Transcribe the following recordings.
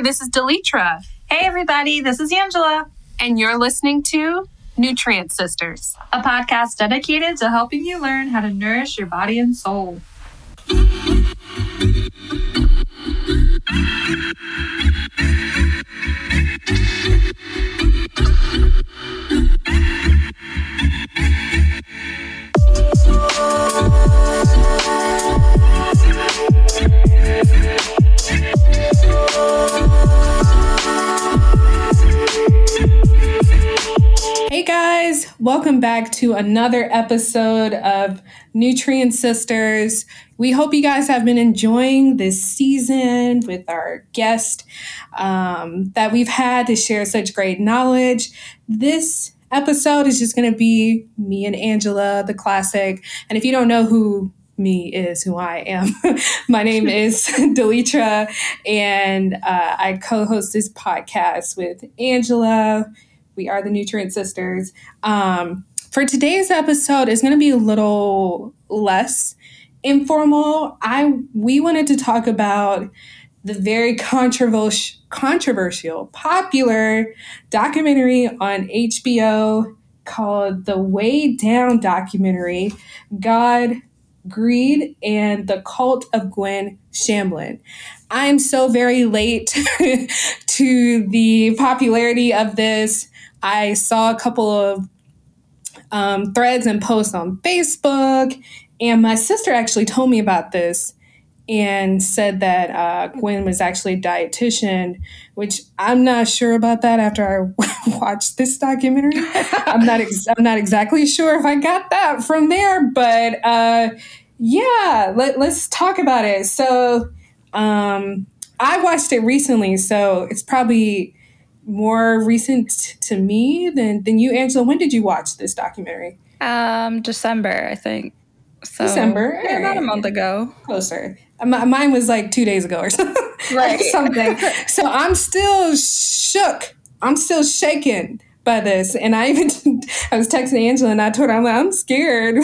Hey, this is Delitra. Hey, everybody, this is Angela. And you're listening to Nutrient Sisters, a podcast dedicated to helping you learn how to nourish your body and soul. Hey guys, welcome back to another episode of Nutrient Sisters. We hope you guys have been enjoying this season with our guest that we've had to share such great knowledge. This episode is just going to be me and Angela, the classic. And if you don't know who me is, who I am, my name is Delitra, and I co-host this podcast with Angela. We are the Nutrient Sisters. For today's episode, it's going to be a little less informal. We wanted to talk about the very controversial, popular documentary on HBO called The Way Down Documentary, God, Greed, and the Cult of Gwen Shamblin. I'm so very late to the popularity of this. I saw a couple of threads and posts on Facebook, and my sister actually told me about this and said that Gwen was actually a dietitian, which I'm not sure about that after I watched this documentary. I'm not exactly sure if I got that from there, but yeah, let's talk about it. So I watched it recently, so it's probably more recent to me than you, Angela. When did you watch this documentary? December, I think. So, December? Yeah, about a month ago. Closer. Mine was like 2 days ago or something. Right. Something. So I'm still shook. I'm still shaken by this. And I was texting Angela and I told her, I'm like, I'm scared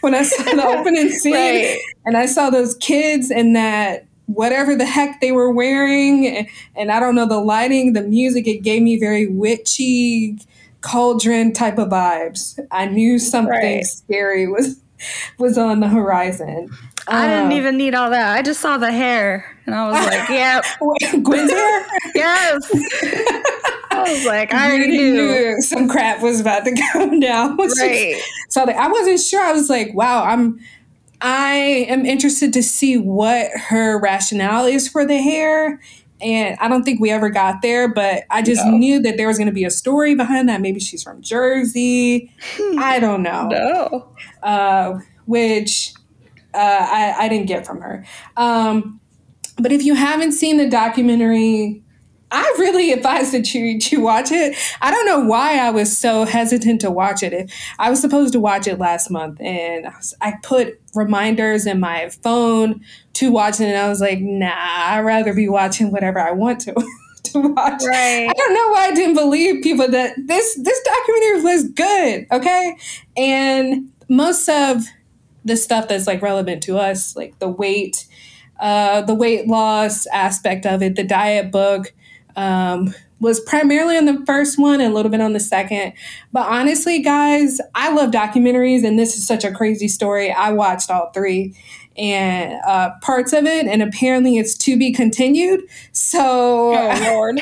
when I saw the opening scene. Right. And I saw those kids in that whatever the heck they were wearing, and I don't know, the lighting, the music, it gave me very witchy cauldron type of vibes. I knew something scary was on the horizon. I didn't even need all that. I just saw the hair and I was like, yep. Gwen's hair? Yes. I was like, I already knew some crap was about to come down. Right. So I wasn't sure. I was like, wow, I am interested to see what her rationale is for the hair. And I don't think we ever got there, but I just knew that there was going to be a story behind that. Maybe she's from Jersey. I don't know. No. Which I didn't get from her. But if you haven't seen the documentary, I really advise that you watch it. I don't know why I was so hesitant to watch it. I was supposed to watch it last month, and I put reminders in my phone to watch it, and I was like, nah, I'd rather be watching whatever I want to watch. Right. I don't know why I didn't believe people that this documentary was good, okay? And most of the stuff that's, like, relevant to us, like the weight loss aspect of it, the diet book, was primarily on the first one and a little bit on the second. But honestly, guys, I love documentaries, and this is such a crazy story. I watched all three and parts of it, and apparently it's to be continued. So, oh, Lord.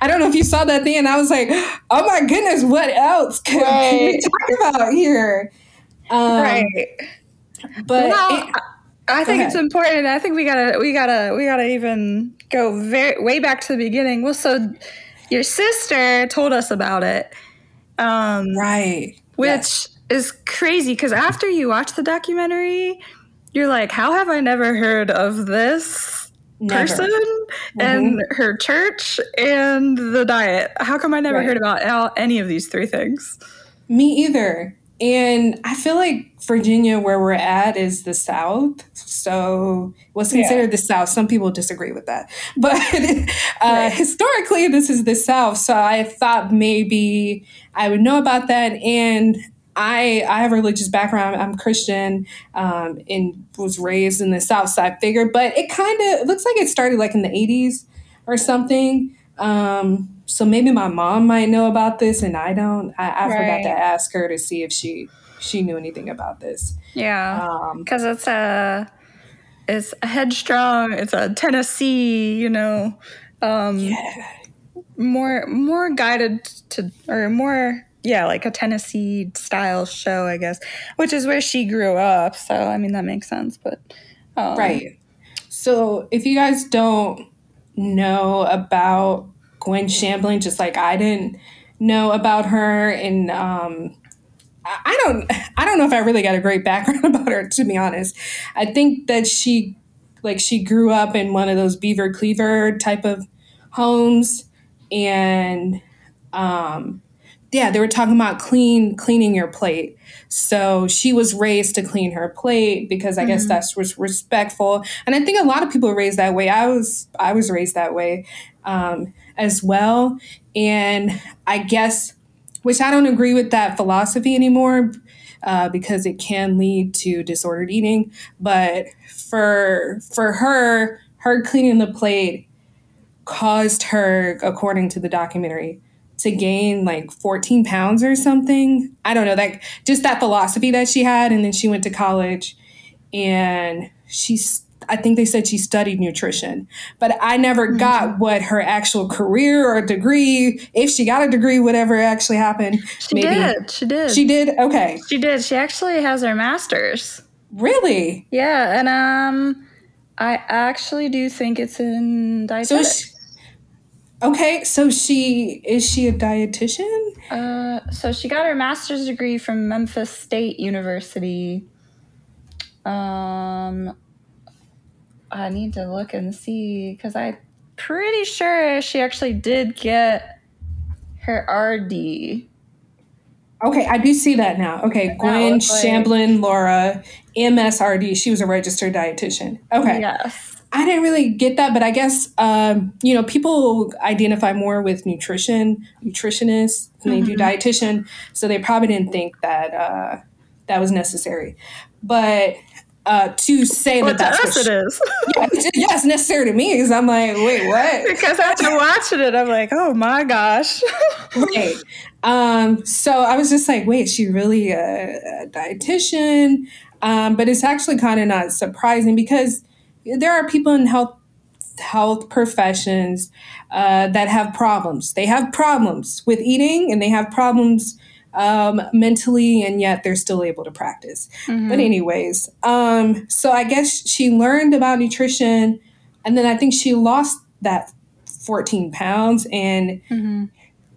I don't know if you saw that thing, and I was like, oh my goodness, what else can we talk about here? But well, I think it's important. I think we gotta even go way back to the beginning. Well, so your sister told us about it, which is crazy because after you watch the documentary, you're like, "How have I never heard of this person and her church and the diet? How come I never heard about any of these three things?" Me either. And I feel like Virginia, where we're at, is the South. So what's considered the South. Some people disagree with that. But historically, this is the South. So I thought maybe I would know about that. And I have a religious background. I'm Christian and was raised in the South. So I figured. But it looks like it started like in the 80s. or something. So maybe my mom might know about this, and I don't. I forgot to ask her to see if she knew anything about this. Yeah, because it's a headstrong. It's a Tennessee, more guided to, or more. Yeah, like a Tennessee-style show, I guess, which is where she grew up. So, I mean, that makes sense. But right. So, if you guys don't know about Gwen Shamblin, just like I didn't know about her, and I don't know if I really got a great background about her, to be honest. I think that she grew up in one of those beaver cleaver type of homes, and yeah, they were talking about cleaning your plate. So she was raised to clean her plate because I guess that's respectful. And I think a lot of people are raised that way. I was raised that way as well. And I guess, which I don't agree with that philosophy anymore because it can lead to disordered eating. But for her cleaning the plate caused her, according to the documentary, to gain like 14 pounds or something. I don't know, that just that philosophy that she had. And then she went to college and I think they said she studied nutrition, but I never got what her actual career or degree, if she got a degree, whatever actually happened. She did. Okay. She did. She actually has her master's. Really? Yeah. And, I actually do think it's in dietetics. Okay, so is she a dietitian? So she got her master's degree from Memphis State University. I need to look and see because I'm pretty sure she actually did get her RD. Okay, I do see that now. Okay, Gwen Shamblin, Laura, MSRD. She was a registered dietitian. Okay. Yes. I didn't really get that, but I guess, people identify more with nutritionists than they do dietitian. So they probably didn't think that that was necessary. But to say that's what it is. Yeah, it's necessary to me because I'm like, wait, what? Because after watching it, I'm like, oh, my gosh. Right. So I was just like, wait, is she really a dietitian? But it's actually kind of not surprising because there are people in health professions that have problems. They have problems with eating and they have problems mentally, and yet they're still able to practice. But anyways, so I guess she learned about nutrition, and then I think she lost that 14 pounds and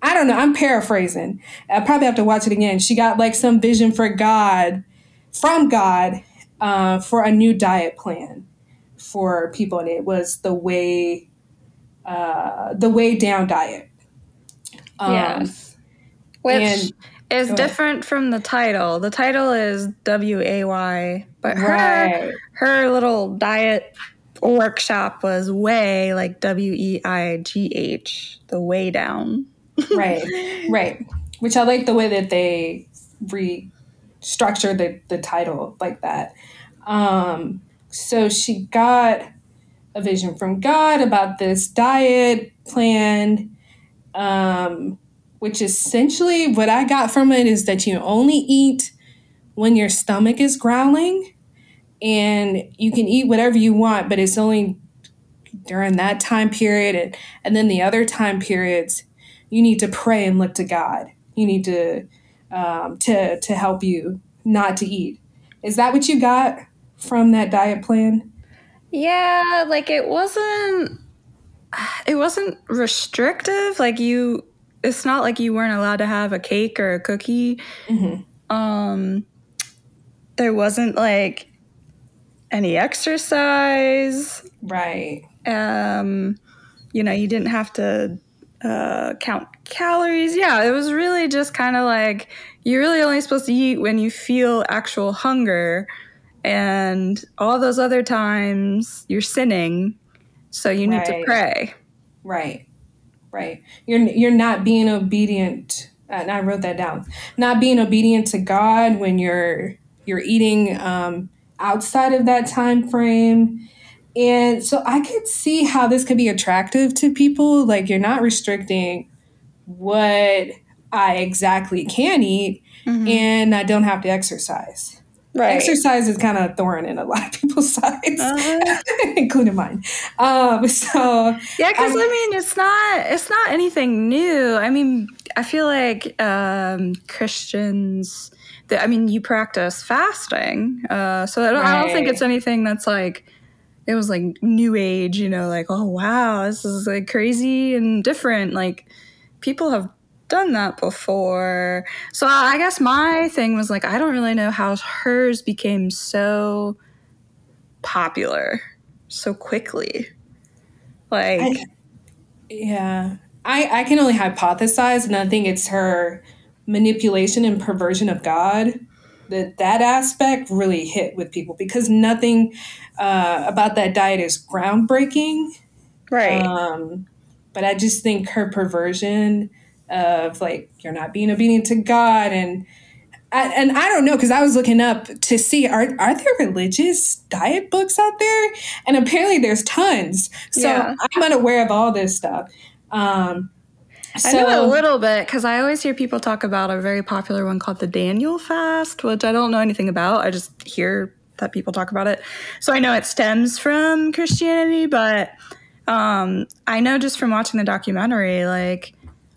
I don't know. I'm paraphrasing. I probably have to watch it again. She got like some vision from God for a new diet plan for people, and it was the Way Down Diet. Yes, which is different from the title. The title is WAY, but her little diet workshop was Way, like WEIGH, the Way Down. right. Which I like the way that they restructured the title like that. So she got a vision from God about this diet plan, which essentially what I got from it is that you only eat when your stomach is growling, and you can eat whatever you want, but it's only during that time period. And then the other time periods, you need to pray and look to God. You need to help you not to eat. Is that what you got from that diet plan? Yeah, like it wasn't restrictive. Like it's not like you weren't allowed to have a cake or a cookie. There wasn't like any exercise. Right. You didn't have to count calories. Yeah, it was really just kind of like you're really only supposed to eat when you feel actual hunger. And all those other times you're sinning, so you need to pray. Right. You're not being obedient. And I wrote that down. Not being obedient to God when you're eating outside of that time frame, And so I could see how this could be attractive to people. Like, you're not restricting what I exactly can eat, mm-hmm. and I don't have to exercise. Right. Exercise is kind of a thorn in a lot of people's sides, including mine. Yeah, because I mean, it's not anything new. I mean, I feel like Christians, you practice fasting, so I don't think it's anything that's like, it was like new age, you know, like, oh, wow, this is like crazy and different. Like, people have done that before. So I guess my thing was like, I don't really know how hers became so popular so quickly. Like, I can only hypothesize, and I think it's her manipulation and perversion of God that aspect really hit with people, because nothing about that diet is groundbreaking. Right. But I just think her perversion of, like, you're not being obedient to God. And I don't know, because I was looking up to see, are there religious diet books out there? And apparently there's tons. So yeah. I'm unaware of all this stuff. I know a little bit, because I always hear people talk about a very popular one called the Daniel Fast, which I don't know anything about. I just hear that people talk about it. So I know it stems from Christianity, but I know just from watching the documentary, like,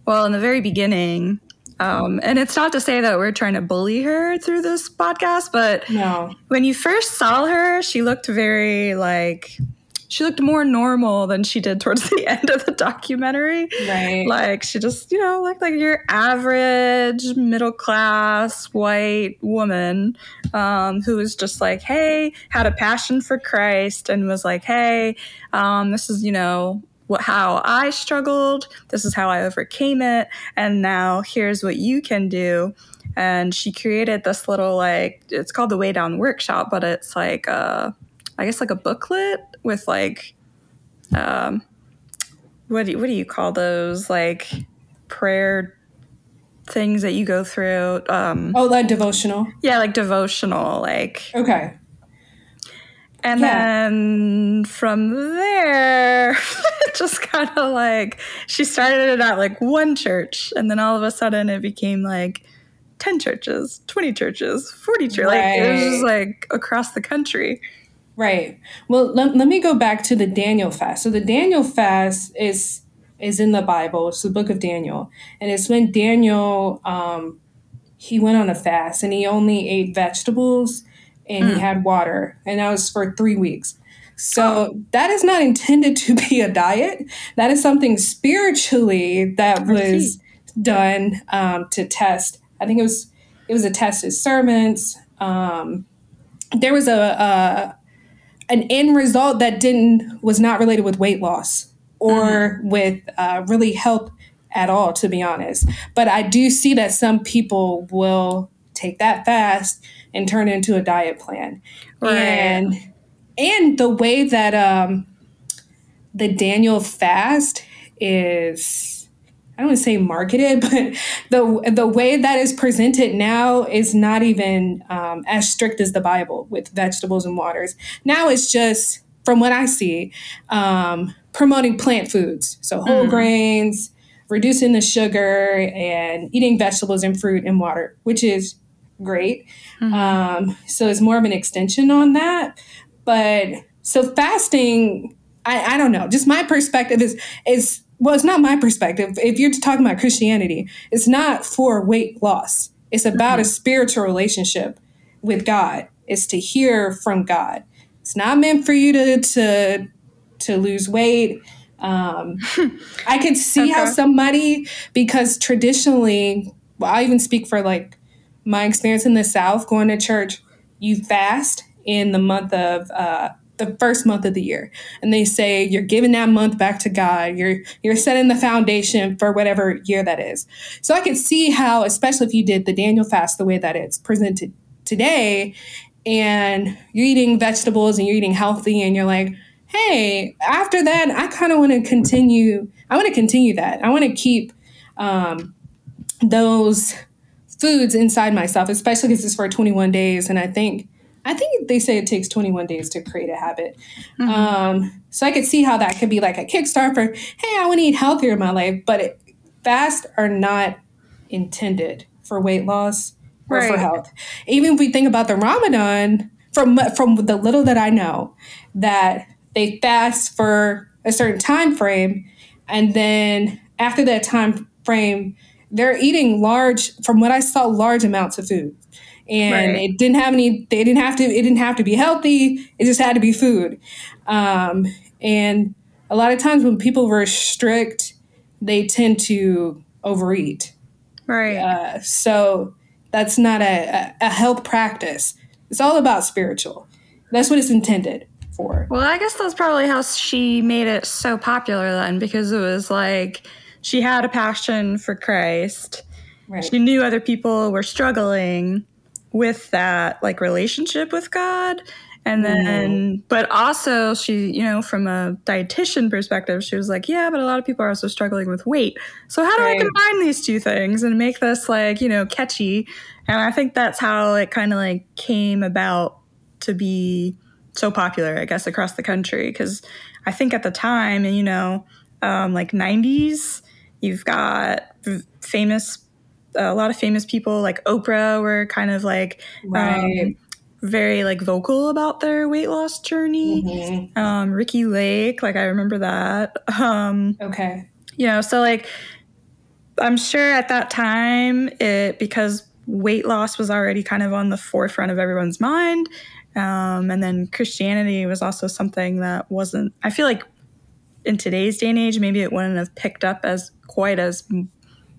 well, in the very beginning, and it's not to say that we're trying to bully her through this podcast, but no. When you first saw her, she looked very like... She looked more normal than she did towards the end of the documentary. Right. Like, she just, you know, looked like your average middle-class white woman who was just like, hey, had a passion for Christ and was like, hey, this is, you know, how I struggled. This is how I overcame it. And now here's what you can do. And she created this little, like, it's called the Way Down Workshop, but it's like I guess like a booklet with like, what do you call those, like, prayer things that you go through? Like devotional. Yeah, like devotional, like. Okay. And then from there, just kind of like, she started it at like one church, and then all of a sudden it became like 10 churches, 20 churches, 40 churches. Right. Like, it was just like across the country. Right. Well, let me go back to the Daniel Fast. So the Daniel Fast is in the Bible. It's the book of Daniel. And it's when Daniel, he went on a fast, and he only ate vegetables and he had water. And that was for 3 weeks. So that is not intended to be a diet. That is something spiritually that was done to test. I think it was to test his sermons. There was an end result that was not related with weight loss or with really help at all, to be honest. But I do see that some people will take that fast and turn it into a diet plan. Right. And the way that the Daniel Fast is, I don't want to say marketed, but the way that is presented now is not even as strict as the Bible with vegetables and waters. Now it's just, from what I see, promoting plant foods. So whole grains, reducing the sugar, and eating vegetables and fruit and water, which is great. So it's more of an extension on that. But so fasting, I don't know, just my perspective is well, it's not my perspective. If you're talking about Christianity, it's not for weight loss. It's about a spiritual relationship with God. It's to hear from God. It's not meant for you to lose weight. I could see how somebody, because traditionally, well, I'll even speak for like my experience in the South, going to church, you fast in the month of the first month of the year. And they say, you're giving that month back to God. You're setting the foundation for whatever year that is. So I can see how, especially if you did the Daniel Fast, the way that it's presented today, and you're eating vegetables and you're eating healthy, and you're like, hey, after that, I kind of want to continue. I want to continue that. I want to keep those foods inside myself, especially because it's for 21 days. And I think I think they say it takes 21 days to create a habit. Mm-hmm. So I could see how that could be like a kickstart for, hey, I want to eat healthier in my life. But fasts are not intended for weight loss or for health. Even if we think about the Ramadan, from the little that I know, that they fast for a certain time frame. And then after that time frame, they're eating large amounts of food. And it didn't have to be healthy. It just had to be food. And a lot of times when people restrict, they tend to overeat. Right. So that's not a health practice. It's all about spiritual. That's what it's intended for. Well, I guess that's probably how she made it so popular then, because it was like she had a passion for Christ. Right. She knew other people were struggling with that, like, relationship with God. And then, but also she, from a dietitian perspective, she was like, yeah, but a lot of people are also struggling with weight. So how do I combine these two things and make this catchy? And I think that's how it kind of came about to be so popular, I guess, across the country. 'Cause I think at the time, 90s, you've got a lot of famous people like Oprah were kind of very vocal about their weight loss journey. Mm-hmm. Ricky Lake, I remember that. I'm sure at that time because weight loss was already kind of on the forefront of everyone's mind. And then Christianity was also something that wasn't, I feel like in today's day and age, maybe it wouldn't have picked up as quite as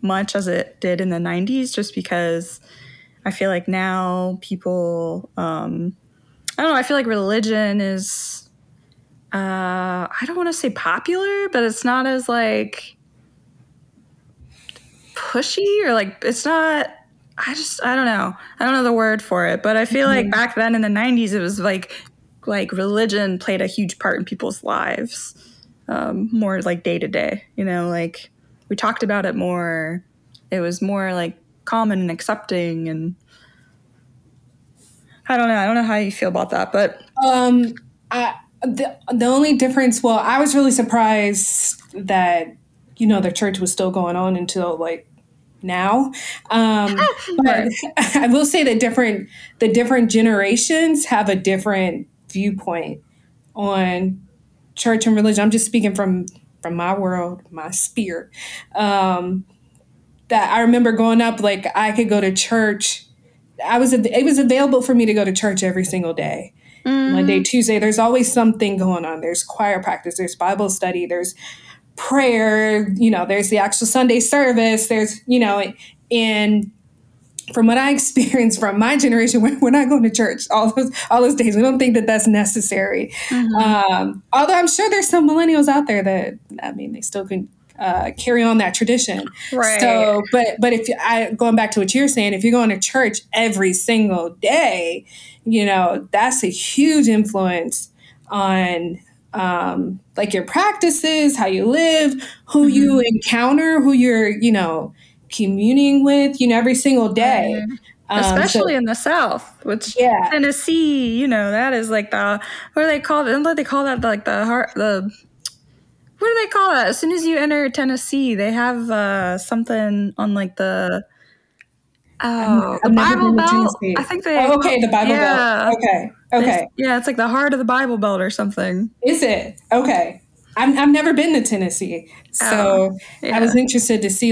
much as it did in the 90s, just because I feel like now people, I don't know, I feel like religion is, I don't want to say popular, but it's not as pushy or it's not, I don't know. I don't know the word for it, but I feel like back then in the 90s, it was like religion played a huge part in people's lives, more day to day, we talked about it more. It was more common and accepting, and I don't know. I don't know how you feel about that, but the only difference. Well, I was really surprised that the church was still going on until now. But I will say that the different generations have a different viewpoint on church and religion. I'm just speaking from my world, my sphere, that I remember growing up, I could go to church. It was available for me to go to church every single day. Mm-hmm. Monday, Tuesday, there's always something going on. There's choir practice, there's Bible study, there's prayer, there's the actual Sunday service, there's, and from what I experienced from my generation, we're not going to church all those days. We don't think that that's necessary. Mm-hmm. Although I'm sure there's some millennials out there that, they still can carry on that tradition. Right. So, but if going back to what you're saying, if you're going to church every single day, that's a huge influence on your practices, how you live, who mm-hmm. you encounter, who you're, communing with, every single day. Mm-hmm. Especially in the South, which Tennessee, that is what do they call it? Don't they call that the heart, what do they call that? As soon as you enter Tennessee, they have something on the Bible Belt. I think they... Oh, okay, the Bible Belt. Okay. Yeah, it's the heart of the Bible Belt or something. Is it? Okay. I've never been to Tennessee, so I was interested to see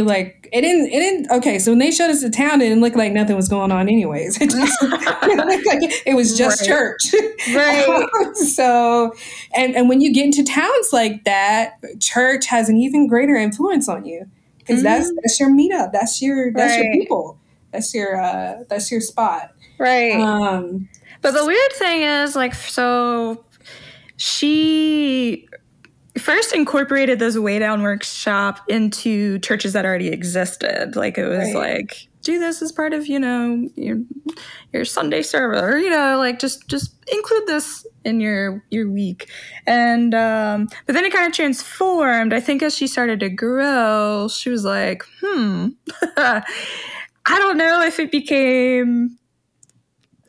it didn't. Okay, so when they showed us the town, it didn't look like nothing was going on, anyways. It just looked it was just church, right? So, and when you get into towns like that, church has an even greater influence on you, because mm-hmm. that's your meetup, that's your people, that's your spot, right? But the weird thing is, so she first incorporated this Way Down Workshop into churches that already existed. It was do this as part of, your Sunday service, or, just include this in your week. And, but then it kind of transformed. I think as she started to grow, she was like, I don't know if it became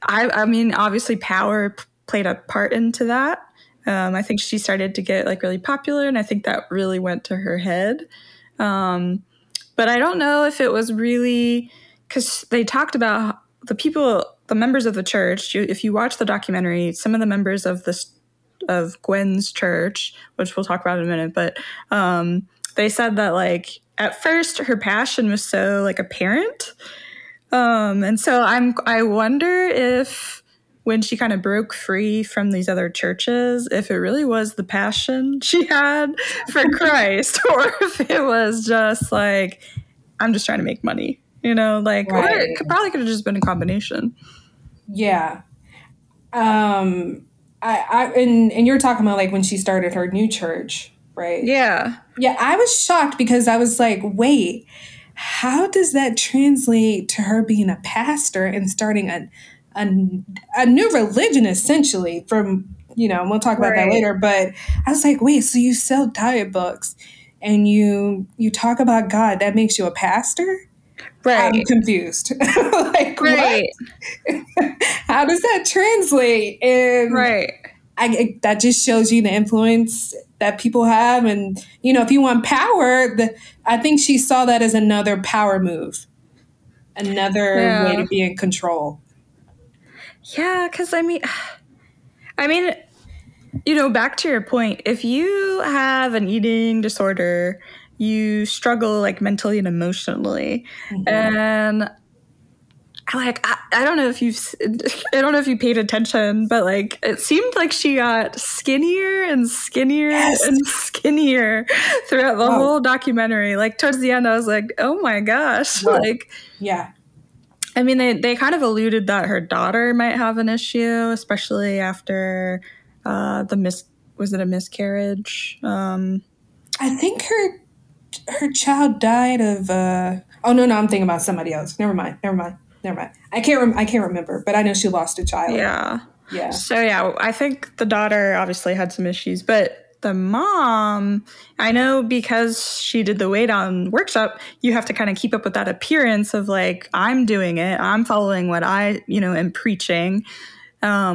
I mean, obviously power played a part into that. I think she started to get like really popular, and I think that really went to her head. But I don't know if it was really, because they talked about the people, the members of the church. If you watch the documentary, some of the members of Gwen's church, which we'll talk about in a minute, but they said that like at first her passion was so like apparent. And so I wonder if when she kind of broke free from these other churches, if it really was the passion she had for Christ, or if it was just like, I'm just trying to make money, you know, like, right. Or it probably could have just been a combination. Yeah. And you're talking about like when she started her new church, right? Yeah. Yeah. I was shocked because I was like, wait, how does that translate to her being a pastor and starting a new religion, essentially? From, you know, and we'll talk about that later. But I was like, wait, so you sell diet books and you talk about God? That makes you a pastor? Right. I'm confused. Like, what? How does that translate? And right. That just shows you the influence that people have. And, you know, if you want power, I think she saw that as another power move, another way to be in control. Yeah, because I mean, you know, back to your point, if you have an eating disorder, you struggle like mentally and emotionally. Mm-hmm. And like, I don't know if you paid attention, but like it seemed like she got skinnier and skinnier and skinnier throughout the whole documentary. Like towards the end, I was like, oh my gosh. Whoa. Like, yeah. I mean, they kind of alluded that her daughter might have an issue, especially after was it a miscarriage? I think her child died of. Oh no, I'm thinking about somebody else. Never mind. I can't remember, but I know she lost a child. Yeah. So yeah, I think the daughter obviously had some issues, but the mom, I know because she did the Way Down workshop, you have to kind of keep up with that appearance of like, I'm doing it, I'm following what I, you know, am preaching.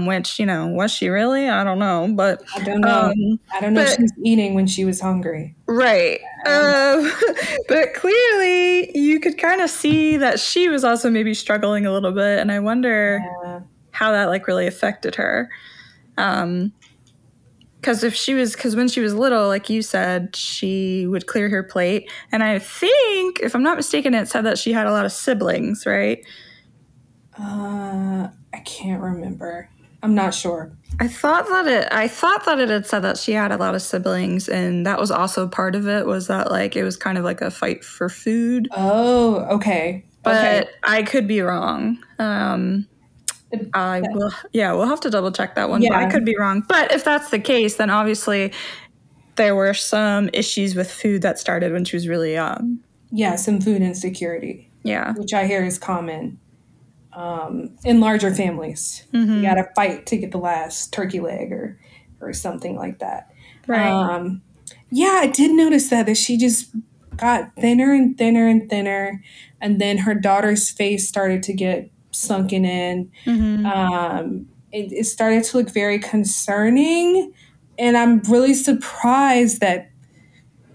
Which, you know, was she really? I don't know, but I don't know if she was eating when she was hungry. Right. But clearly you could kind of see that she was also maybe struggling a little bit, and I wonder how that like really affected her. Because when she was little, like you said, she would clear her plate. And I think, if I'm not mistaken, it said that she had a lot of siblings, right? I can't remember. I'm not sure. I thought that it had said that she had a lot of siblings, and that was also part of it, was that like it was kind of like a fight for food. Oh, okay. But I could be wrong. We'll have to double check that one. Yeah. But I could be wrong. But if that's the case, then obviously there were some issues with food that started when she was really young. Yeah, some food insecurity. Yeah, which I hear is common in larger families. Mm-hmm. You got to fight to get the last turkey leg or something like that. Right. Yeah, I did notice that she just got thinner and thinner and thinner, and then her daughter's face started to get sunken in. Mm-hmm. It started to look very concerning, and I'm really surprised that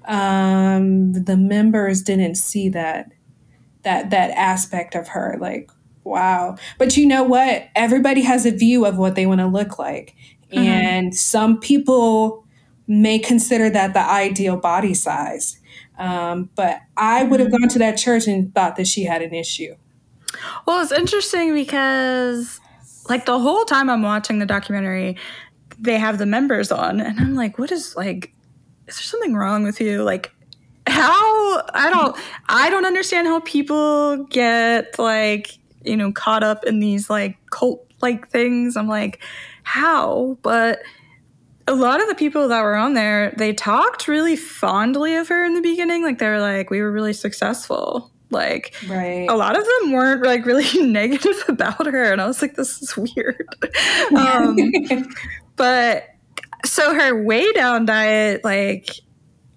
the members didn't see that aspect of her. Like, wow. But you know what? Everybody has a view of what they want to look like. Mm-hmm. And some people may consider that the ideal body size. But I would have gone to that church and thought that she had an issue. Well, it's interesting because, like, the whole time I'm watching the documentary, they have the members on, and I'm like, what is, like, is there something wrong with you? Like, how, I don't understand how people get, like, you know, caught up in these, like, cult-like things. I'm like, how? But a lot of the people that were on there, they talked really fondly of her in the beginning. Like, they were like, we were really successful. Like, right. A lot of them weren't like really negative about her, and I was like, this is weird. But so her Way Down diet like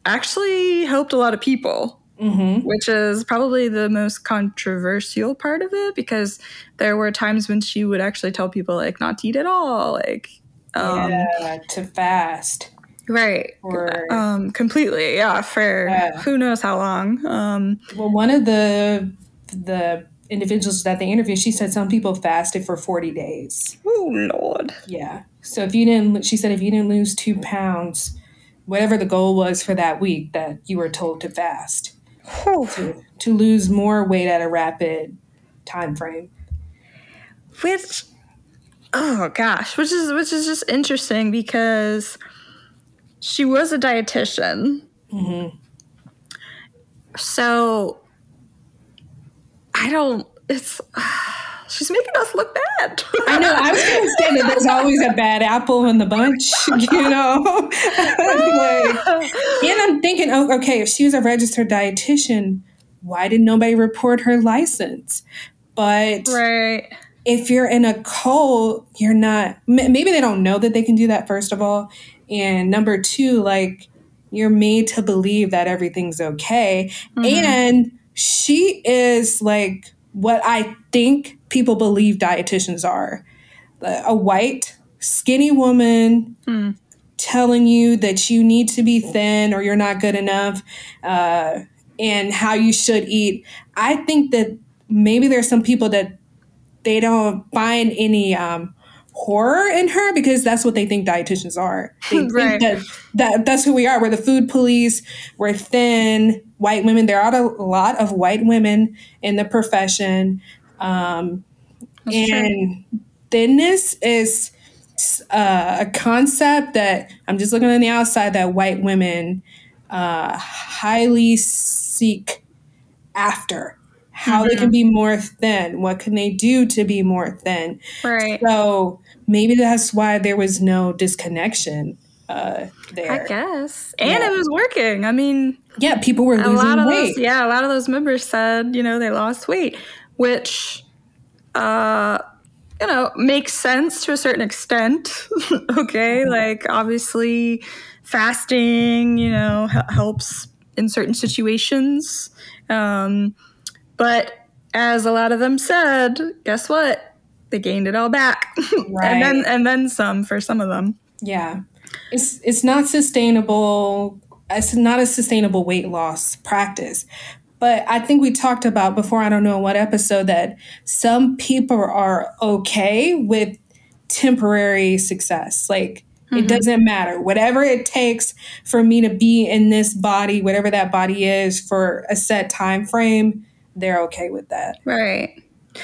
actually helped a lot of people. Mm-hmm. Which is probably the most controversial part of it, because there were times when she would actually tell people, like, not to eat at all, like, to fast, right? Or, completely, yeah, for who knows how long. Well, one of the individuals that they interviewed, she said some people fasted for 40 days. Oh Lord, yeah. So she said if you didn't lose 2 pounds, whatever the goal was for that week, that you were told to fast. To lose more weight at a rapid time frame, which is just interesting, because she was a dietitian. Mm-hmm. So she's making us look bad. I know. I was going to say that there's always a bad apple in the bunch, you know. And I'm thinking, oh, okay, if she was a registered dietitian, why didn't nobody report her license? But right. If you're in a cult, you're not. Maybe they don't know that they can do that, first of all. And number two, like, you're made to believe that everything's okay. Mm-hmm. And she is like what I think people believe dietitians are. A white, skinny woman telling you that you need to be thin or you're not good enough, and how you should eat. I think that maybe there's some people that they don't find any horror in her, because that's what they think dietitians are. They right. think that's who we are. We're the food police. We're thin white women. There are a lot of white women in the profession. And true. Thinness is a concept that I'm just looking on the outside that white women highly seek after. How mm-hmm. they can be more thin. What can they do to be more thin? Right. So maybe that's why there was no disconnection there. I guess. And It was working. I mean. Yeah, people were losing weight. A lot of those members said, you know, they lost weight. Which, you know, makes sense to a certain extent, okay? Like, obviously, fasting, you know, helps in certain situations. But as a lot of them said, guess what? They gained it all back. Right. and then some for some of them. Yeah. It's not sustainable. It's not a sustainable weight loss practice. But I think we talked about before, I don't know what episode, that some people are okay with temporary success. Like, mm-hmm. it doesn't matter. Whatever it takes for me to be in this body, whatever that body is, for a set time frame, they're okay with that. Right.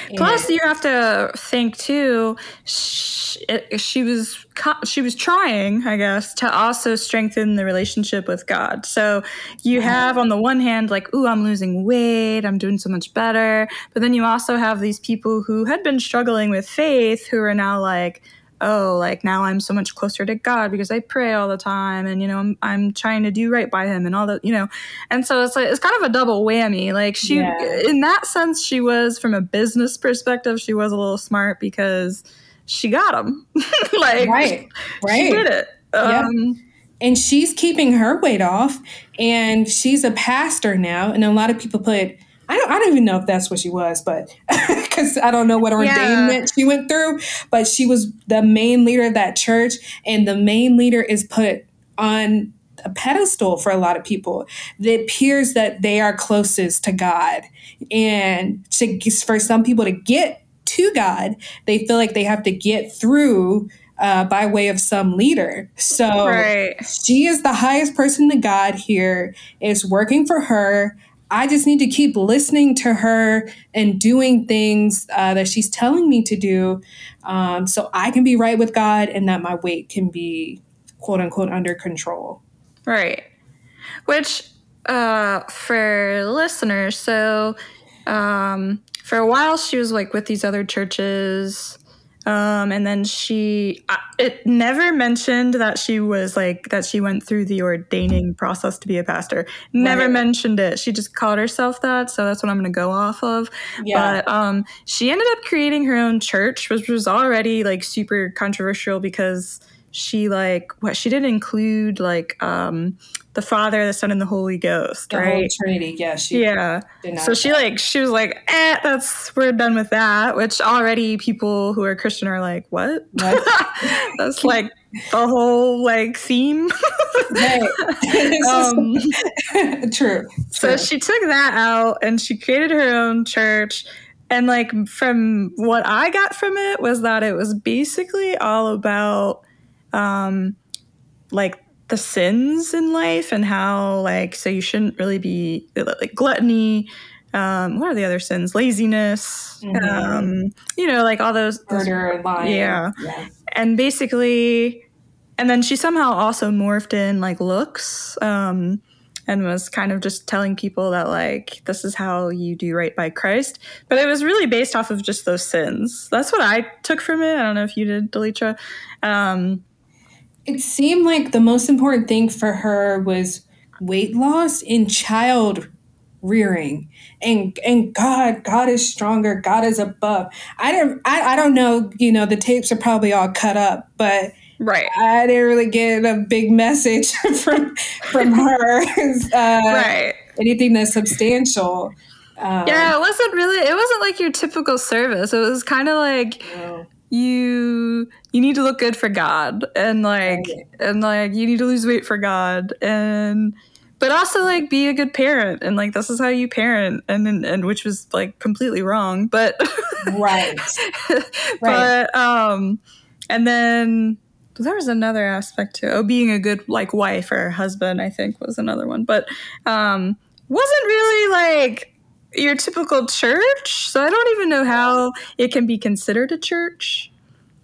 And plus, you have to think, too, she was trying, I guess, to also strengthen the relationship with God. So you have, on the one hand, like, ooh, I'm losing weight, I'm doing so much better. But then you also have these people who had been struggling with faith who are now like, oh, like, now I'm so much closer to God because I pray all the time, and, you know, I'm trying to do right by him and all that, you know. And so it's like, it's kind of a double whammy. Like, she, in that sense, she was, from a business perspective, she was a little smart because she got him. Like, right. She did it. And she's keeping her weight off, and she's a pastor now. And a lot of people put, I don't even know if that's what she was, but because I don't know what ordainment she went through, but she was the main leader of that church, and the main leader is put on a pedestal for a lot of people. It appears that they are closest to God, and for some people to get to God, they feel like they have to get through by way of some leader. So she is the highest person to God here. It's working for her. I just need to keep listening to her and doing things that she's telling me to do, so I can be right with God and that my weight can be, quote unquote, under control. Right. Which, for listeners, so for a while she was like with these other churches. And then it never mentioned that she was like, that she went through the ordaining process to be a pastor. Never mentioned it. She just called herself that. So that's what I'm going to go off of. Yeah. But she ended up creating her own church, which was already like super controversial because she like, what, she didn't include like the Father, the Son, and the Holy Ghost, right? The whole Trinity, yeah. She was like, we're done with that, which already people who are Christian are like, what? That's like the whole like theme. True. So she took that out and she created her own church. And like, from what I got from it was that it was basically all about like the sins in life and how like, so you shouldn't really be like gluttony. What are the other sins? Laziness, mm-hmm. You know, like all those. Murder, lying. Yeah. And basically, and then she somehow also morphed in like looks, and was kind of just telling people that like, this is how you do right by Christ. But it was really based off of just those sins. That's what I took from it. I don't know if you did, Delitra. It seemed like the most important thing for her was weight loss and child rearing, and God is stronger. God is above. I don't know. You know, the tapes are probably all cut up, but right, I didn't really get a big message from her. Right, anything that's substantial. It wasn't like your typical service. It was kind of like, yeah, you need to look good for God, and like, right, and like you need to lose weight for God, and. But also, like, be a good parent, and like this is how you parent, and which was like completely wrong, but right. But and then there was another aspect to being a good like wife or husband, I think, was another one, but wasn't really like your typical church, so I don't even know how it can be considered a church.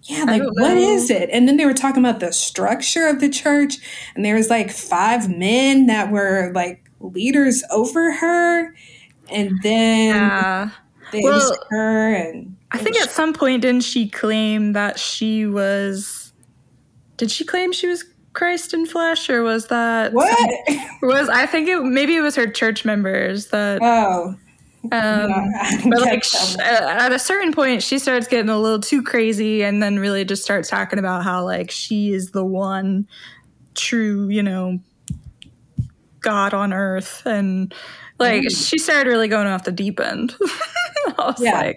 Yeah, like, what is it? And then they were talking about the structure of the church, and there was, like, 5 men that were, like, leaders over her, and then they used her. And I think at some point, didn't she claim that she was – did she claim she was Christ in flesh, or was that – what? I think maybe it was her church members that – oh. But like at a certain point, she starts getting a little too crazy, and then really just starts talking about how like she is the one true, you know, God on earth, and like she started really going off the deep end. I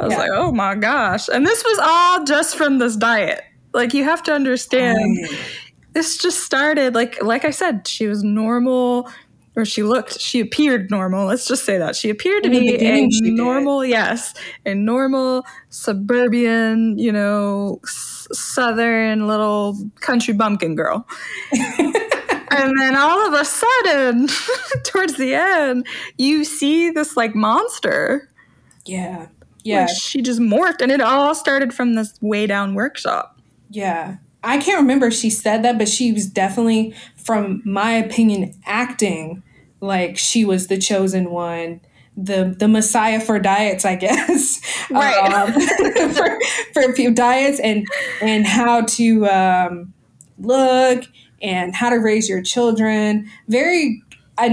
was like, oh my gosh! And this was all just from this diet. Like, you have to understand, this just started like I said, she was normal. Or she appeared normal. Let's just say that. She appeared to be a normal, suburban, you know, southern little country bumpkin girl. And then all of a sudden, towards the end, you see this like monster. Yeah. Yeah. Like, she just morphed, and it all started from this Way Down Workshop. Yeah. I can't remember if she said that, but she was definitely, from my opinion, acting like she was the chosen one, the Messiah for diets, I guess, right? For a few diets and how to look and how to raise your children. And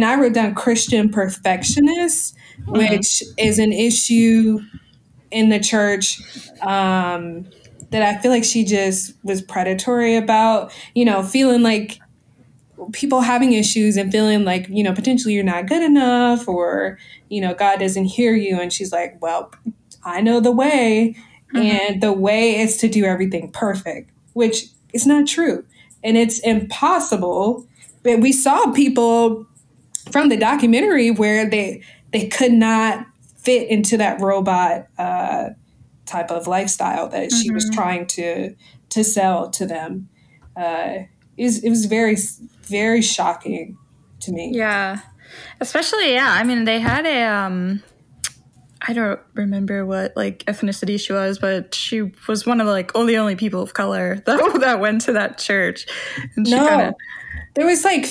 I wrote down Christian perfectionist, which is an issue in the church. That I feel like she just was predatory about, you know, feeling like people having issues and feeling like, you know, potentially you're not good enough, or, you know, God doesn't hear you. And she's like, well, I know the way, and the way is to do everything perfect, which is not true. And it's impossible. But we saw people from the documentary where they could not fit into that robot type of lifestyle that she was trying to sell to them. It was very, very shocking to me. Yeah. Especially, I mean, they had a, I don't remember what like ethnicity she was, but she was one of like only people of color that went to that church. And there was like,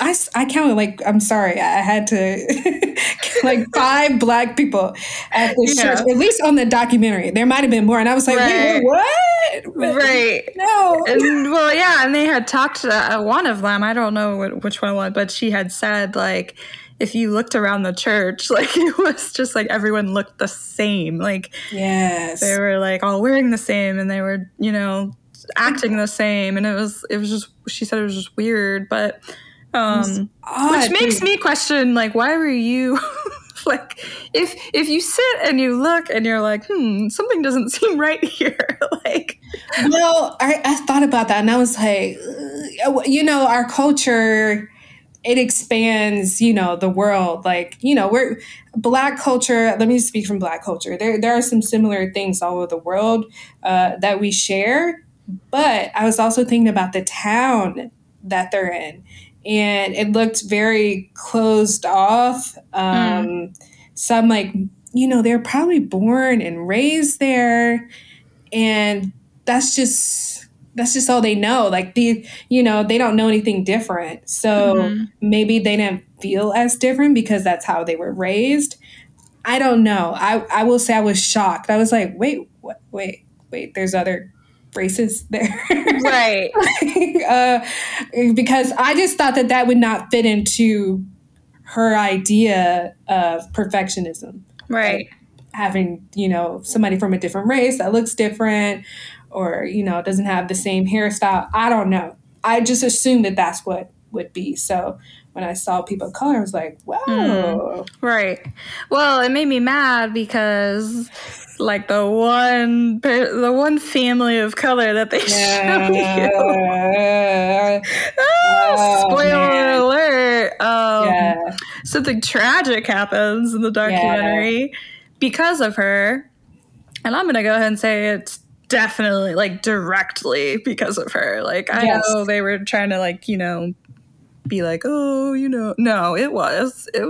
I counted like, I'm sorry, I had to like 5 black people at this church, at least on the documentary. There might have been more, and I was like, wait, what? Right? No. And they had talked to one of them. I don't know which one it was, but she had said like, if you looked around the church, like it was just like everyone looked the same. Like, yes, they were like all wearing the same, and they were, you know, acting the same, and it was just, she said it was just weird, but which makes me question, like, why were you like, if you sit and you look and you're like, something doesn't seem right here. Like, well, I thought about that and I was like, you know, our culture, it expands, you know, the world. Like, you know, we're Black culture. Let me speak from Black culture. There are some similar things all over the world that we share. But I was also thinking about the town that they're in. And it looked very closed off. So I'm like, you know, they're probably born and raised there. And that's just all they know. Like, you know, they don't know anything different. So maybe they didn't feel as different because that's how they were raised. I don't know. I will say I was shocked. I was like, wait, there's other races there. Right. Because I just thought that would not fit into her idea of perfectionism. Right. Like having, you know, somebody from a different race that looks different, or, you know, doesn't have the same hairstyle. I don't know. I just assumed that that's what would be. So when I saw people of color, I was like, wow. Right. Well, it made me mad because, like, the one family of color that they show you. Spoiler alert. Something tragic happens in the documentary because of her. And I'm going to go ahead and say it's definitely, like, directly because of her. Like, I know they were trying to, like, you know, be like, oh, you know. No, it was her.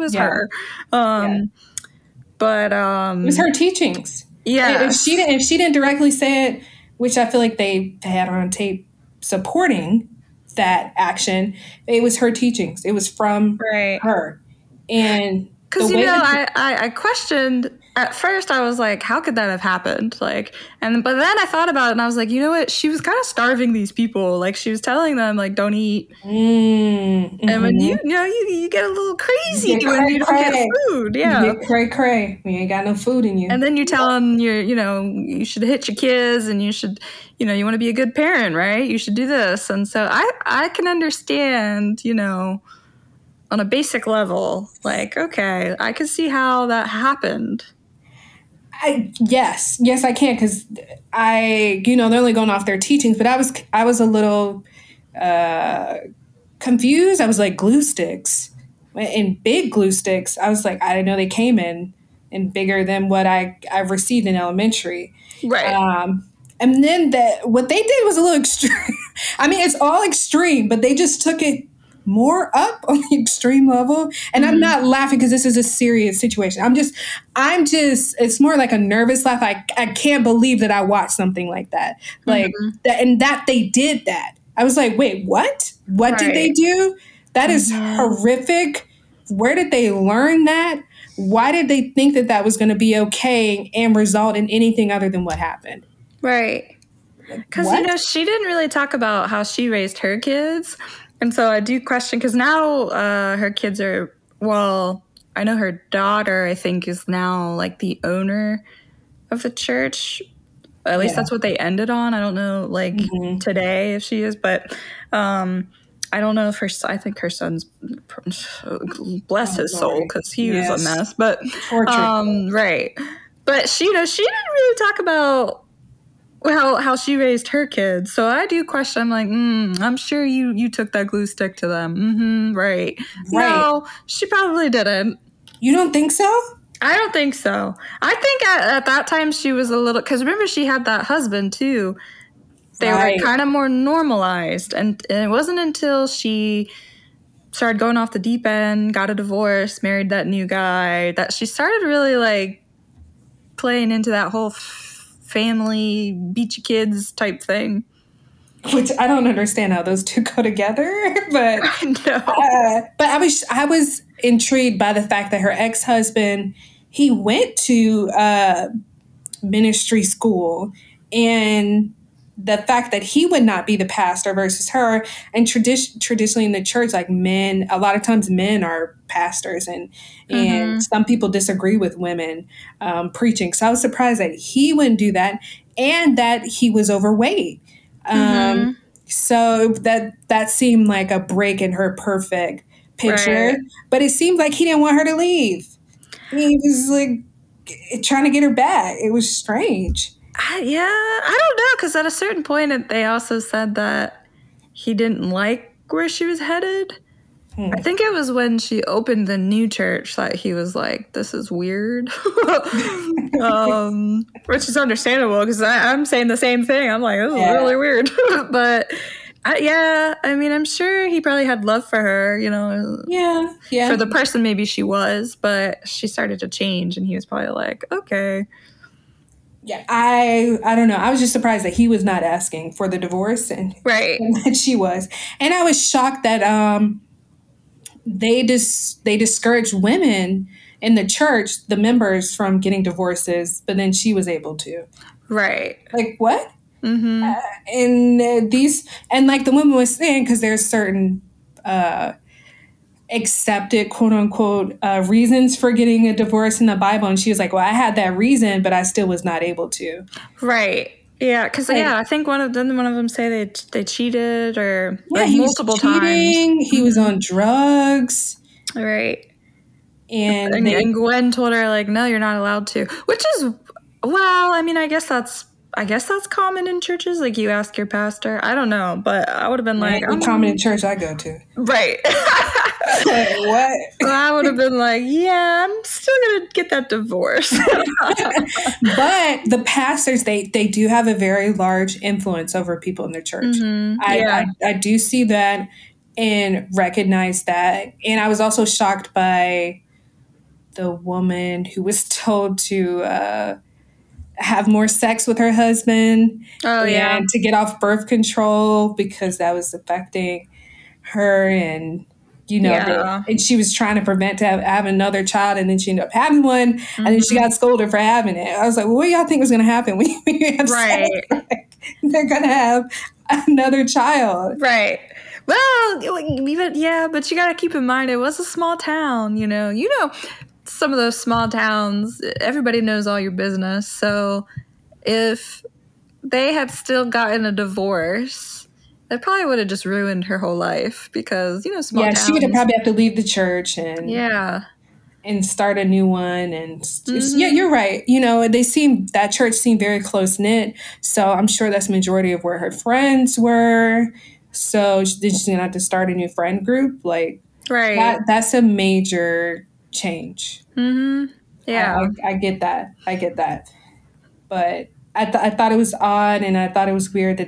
But it was her teachings. Yeah. If she didn't directly say it, which I feel like they had on tape supporting that action, it was her teachings. It was from her. And because, you know, I questioned at first. I was like, how could that have happened? Like, but then I thought about it and I was like, you know what? She was kind of starving these people. Like, she was telling them, like, don't eat. And when you get a little crazy when you don't get food. Yeah. You get cray. You ain't got no food in you. And then you tell them you should hit your kids, and you should, you know, you want to be a good parent, right? You should do this. And so I can understand, you know, on a basic level, like, okay, I can see how that happened. Yes, I can, because they're only going off their teachings. But I was a little confused. I was like, glue sticks, in big glue sticks. I was like, I didn't know they came in bigger than what I received in elementary. Right. And then what they did was a little extreme. I mean, it's all extreme, but they just took it more up on the extreme level. And I'm not laughing because this is a serious situation. I'm just, it's more like a nervous laugh. I can't believe that I watched something like that. Like that, and that they did that. I was like, wait, what? What did they do? That is horrific. Where did they learn that? Why did they think that was going to be okay and result in anything other than what happened? Right. Because, you know, she didn't really talk about how she raised her kids. And so I do question, because now her kids are, well, I know her daughter, I think, is now, like, the owner of the church. At least that's what they ended on. I don't know, like, today if she is. But I don't know if I think her son's, bless his soul, because he was a mess. But, But, she, you know, she didn't really talk about how she raised her kids. So I do question, I'm like, I'm sure you took that glue stick to them. No, she probably didn't. You don't think so? I don't think so. I think at that time she was a little, because remember she had that husband too. They were kind of more normalized. And it wasn't until she started going off the deep end, got a divorce, married that new guy, that she started really, like, playing into that whole family, beat your kids type thing. Which I don't understand how those two go together, but but I was intrigued by the fact that her ex-husband, he went to ministry school, and the fact that he would not be the pastor versus her. And traditionally in the church, like, men, a lot of times men are pastors, and some people disagree with women preaching. So I was surprised that he wouldn't do that, and that he was overweight. So that seemed like a break in her perfect picture. Right. But it seemed like he didn't want her to leave. He was like trying to get her back. It was strange. I don't know, because at a certain point they also said that he didn't like where she was headed. I think it was when she opened the new church that he was like, this is weird. Which is understandable, because I'm saying the same thing. I'm like, this is really weird. But I'm sure he probably had love for her, you know. Yeah, yeah. For the person maybe she was, but she started to change, and he was probably like, okay. Yeah, I don't know. I was just surprised that he was not asking for the divorce and that she was. And I was shocked that they discouraged women in the church, the members, from getting divorces, but then she was able to. Right. Like, what? Mm-hmm. And like the woman was saying, because there's certain accepted, quote unquote, reasons for getting a divorce in the Bible. And she was like, well, I had that reason, but I still was not able to. Right. Yeah, because I think one of them say they cheated or multiple times. He was on drugs, right? And Gwen told her like, no, you're not allowed to. Which is, well, I mean, I guess that's common in churches. Like you ask your pastor. I don't know, but I would have been like, common in church I go to, right? Like, what? Well, I would have been like, yeah, I'm still gonna get that divorce. But the pastors, they do have a very large influence over people in their church. Mm-hmm. I do see that and recognize that. And I was also shocked by the woman who was told to have more sex with her husband. Oh, yeah. To get off birth control because that was affecting her and. You know, and she was trying to prevent to have another child, and then she ended up having one, and then she got scolded for having it. I was like, well, what do y'all think was going to happen when you have sex? Like, they're going to have another child. Right. Well, even, but you got to keep in mind, it was a small town, you know. You know, some of those small towns, everybody knows all your business. So if they had still gotten a divorce, that probably would have just ruined her whole life because, you know, small towns. Yeah, she would have probably had to leave the church and start a new one. And yeah, you're right. You know, that church seemed very close knit. So I'm sure that's the majority of where her friends were. So she's going to have to start a new friend group. Like, right. That's a major change. Mm-hmm. Yeah. I get that. But I thought it was odd, and I thought it was weird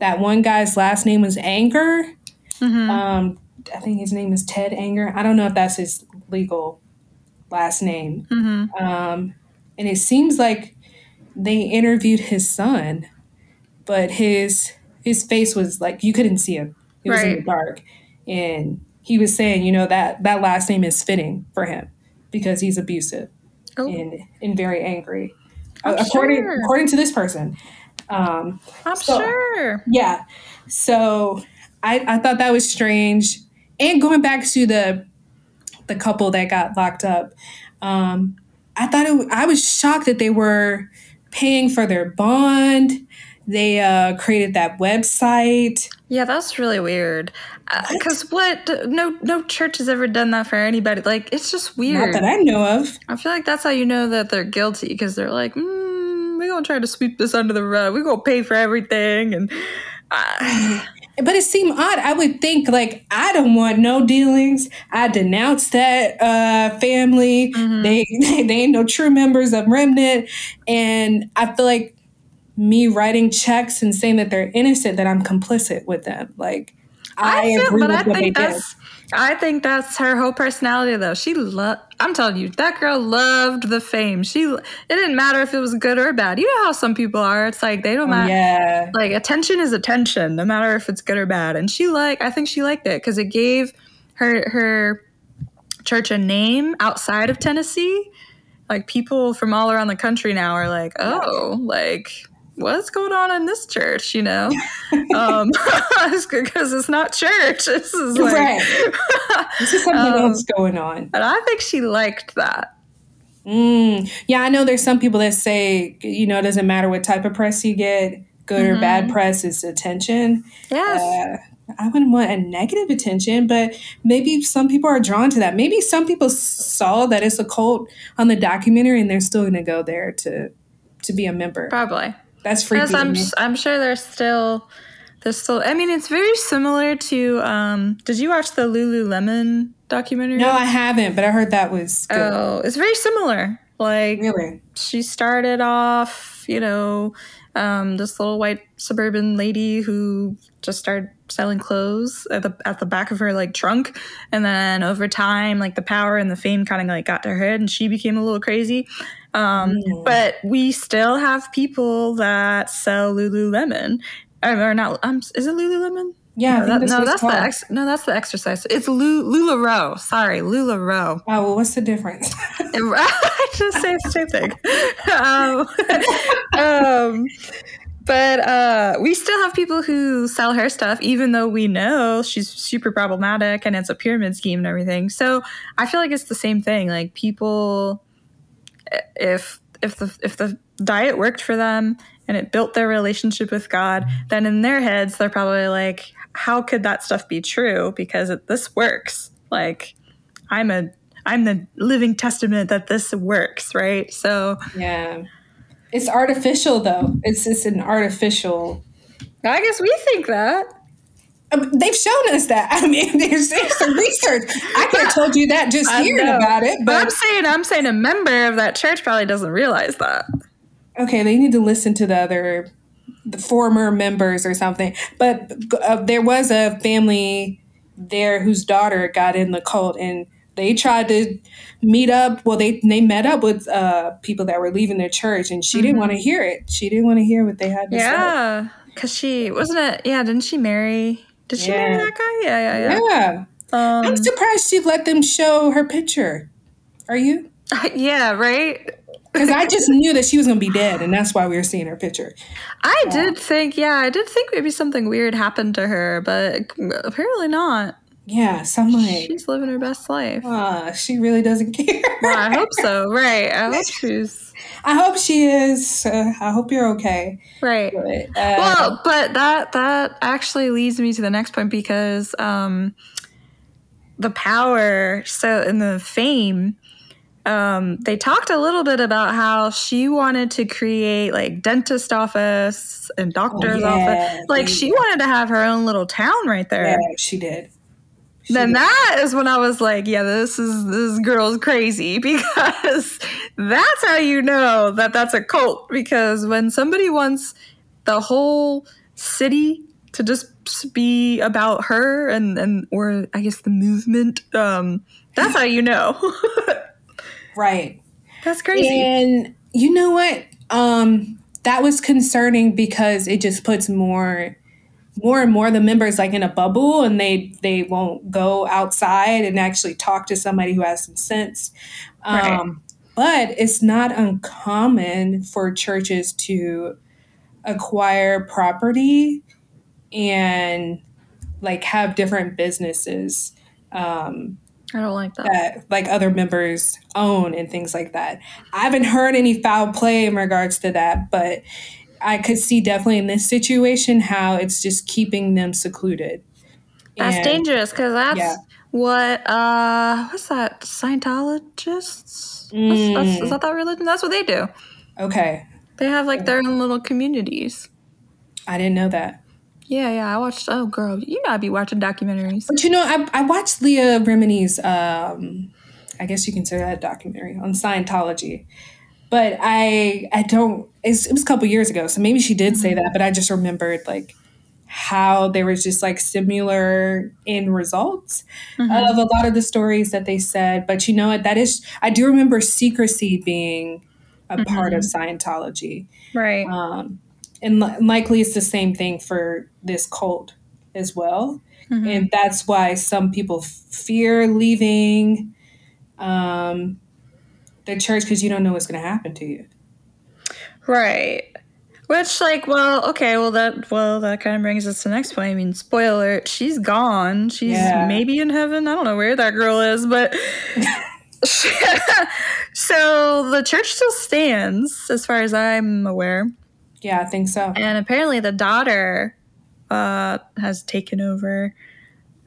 that one guy's last name was Anger. Mm-hmm. I think his name is Ted Anger. I don't know if that's his legal last name. Mm-hmm. And it seems like they interviewed his son, but his face was like, you couldn't see him. It was in the dark. And he was saying, you know, that last name is fitting for him because he's abusive and very angry. According to this person. Sure. Yeah. So I thought that was strange. And going back to the couple that got locked up, I was shocked that they were paying for their bond. They created that website. Yeah, that's really weird. Because no church has ever done that for anybody. Like, it's just weird. Not that I know of. I feel like that's how you know that they're guilty, because they're like, we're going to try to sweep this under the rug. We're going to pay for everything. But it seemed odd. I would think, like, I don't want no dealings. I denounce that family. Mm-hmm. They ain't no true members of Remnant. And I feel like me writing checks and saying that they're innocent, that I'm complicit with them. Like, I think that's her whole personality, though. I'm telling you, that girl loved the fame. It didn't matter if it was good or bad. You know how some people are. It's like, they don't matter. Yeah. Like, attention is attention, no matter if it's good or bad. And I think she liked it because it gave her church a name outside of Tennessee. Like, people from all around the country now are like, oh, like, what's going on in this church, you know? Because it's not church. This is like... Right. This is something else going on. But I think she liked that. Yeah, I know there's some people that say, you know, it doesn't matter what type of press you get. good or bad press is attention. Yes. I wouldn't want a negative attention, but maybe some people are drawn to that. Maybe some people saw that it's a cult on the documentary and they're still going to go there to be a member. Probably. That's freaky. I'm sure there's still, I mean, it's very similar to, did you watch the Lululemon documentary? No, I haven't, but I heard that was good. Oh, it's very similar. Like, really? She started off, this little white suburban lady who just started selling clothes at the back of her like trunk, and then over time, like the power and the fame kind of like got to her head, and she became a little crazy. But we still have people that sell Lululemon, or not? Is it Lululemon? Yeah, that's the exercise. It's LuLaRoe. Sorry, LuLaRoe. Oh, well, what's the difference? I just say the same thing. But we still have people who sell her stuff, even though we know she's super problematic and it's a pyramid scheme and everything. So I feel like it's the same thing. Like people, if the diet worked for them and it built their relationship with God, then in their heads they're probably like, how could that stuff be true? Because this works. Like I'm the living testament that this works, right? So yeah. It's artificial, though. It's an artificial. I guess we think that. They've shown us that. I mean, there's some research. I could have told you that just hearing about it. But I'm saying a member of that church probably doesn't realize that. Okay, they need to listen to the former members or something. But there was a family there whose daughter got in the cult, and they tried to meet up. Well, they met up with people that were leaving their church, and she didn't want to hear it. She didn't want to hear what they had to say. Yeah, because she wasn't it. Yeah, didn't she marry? Did she marry that guy? Yeah. I'm surprised she let them show her picture. Are you? Yeah, right. Because I just knew that she was going to be dead, and that's why we were seeing her picture. I did think maybe something weird happened to her, but apparently not. Yeah, she's living her best life. She really doesn't care. Well, I hope so. Right. I hope she is. I hope you're okay. Right. But that actually leads me to the next point, because the power. So in the fame, they talked a little bit about how she wanted to create like dentist office and doctor's office. Like she wanted to have her own little town right there. Yeah, she did. That is when I was like, yeah, this girl's crazy, because that's how you know that that's a cult. Because when somebody wants the whole city to just be about her and or I guess the movement, that's how you know. Right. That's crazy. And you know what? That was concerning, because it just puts more and more the members like in a bubble, and they won't go outside and actually talk to somebody who has some sense. Right. But it's not uncommon for churches to acquire property and like have different businesses. I don't like that like other members own and things like that. I haven't heard any foul play in regards to that, but I could see definitely in this situation how it's just keeping them secluded. That's dangerous, because that's what, what's that, Scientologists? Is that religion? That's what they do. Okay. They have like their own little communities. I didn't know that. Yeah, I watched, oh girl, you know I'd be watching documentaries. But you know, I watched Leah Remini's, I guess you consider that a documentary, on Scientology. But I don't, it was a couple years ago, so maybe she did say that, but I just remembered like how there was just like similar end results of a lot of the stories that they said. But you know what, I do remember secrecy being a part of Scientology. Right. And likely it's the same thing for this cult as well. And that's why some people fear leaving, the church, because you don't know what's going to happen to you. Right. Which, like, that kind of brings us to the next point. I mean, spoiler alert, she's gone. She's maybe in heaven. I don't know where that girl is, but... So the church still stands, as far as I'm aware. Yeah, I think so. And apparently the daughter has taken over.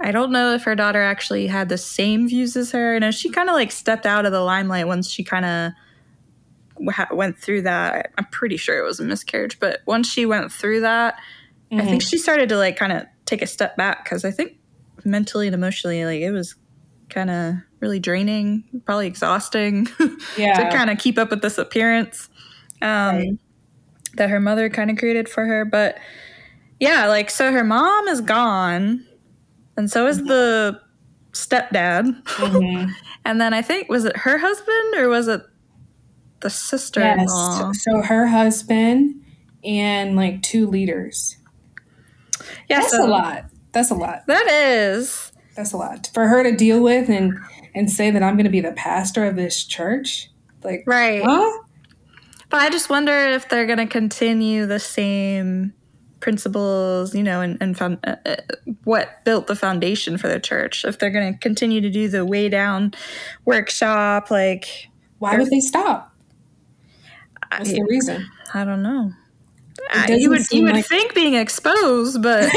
I don't know if her daughter actually had the same views as her. You know, she kind of like stepped out of the limelight once she kind of went through that. I'm pretty sure it was a miscarriage, but once she went through that, I think she started to like kind of take a step back, because I think mentally and emotionally, like, it was kind of really draining, probably exhausting to kind of keep up with this appearance that her mother kind of created for her. But yeah, like, so her mom is gone. And so is the stepdad. And then I think, was it her husband or was it the sister-in-law? Yes. So her husband and like two leaders. Yeah, that's a lot. That's a lot. That is. That's a lot. For her to deal with and say that I'm going to be the pastor of this church. Like, right. Huh? But I just wonder if they're going to continue the same principles, you know, and found, what built the foundation for the church. If they're going to continue to do the Way Down Workshop, like, why would they stop? What's the reason? I don't know. You would think being exposed, but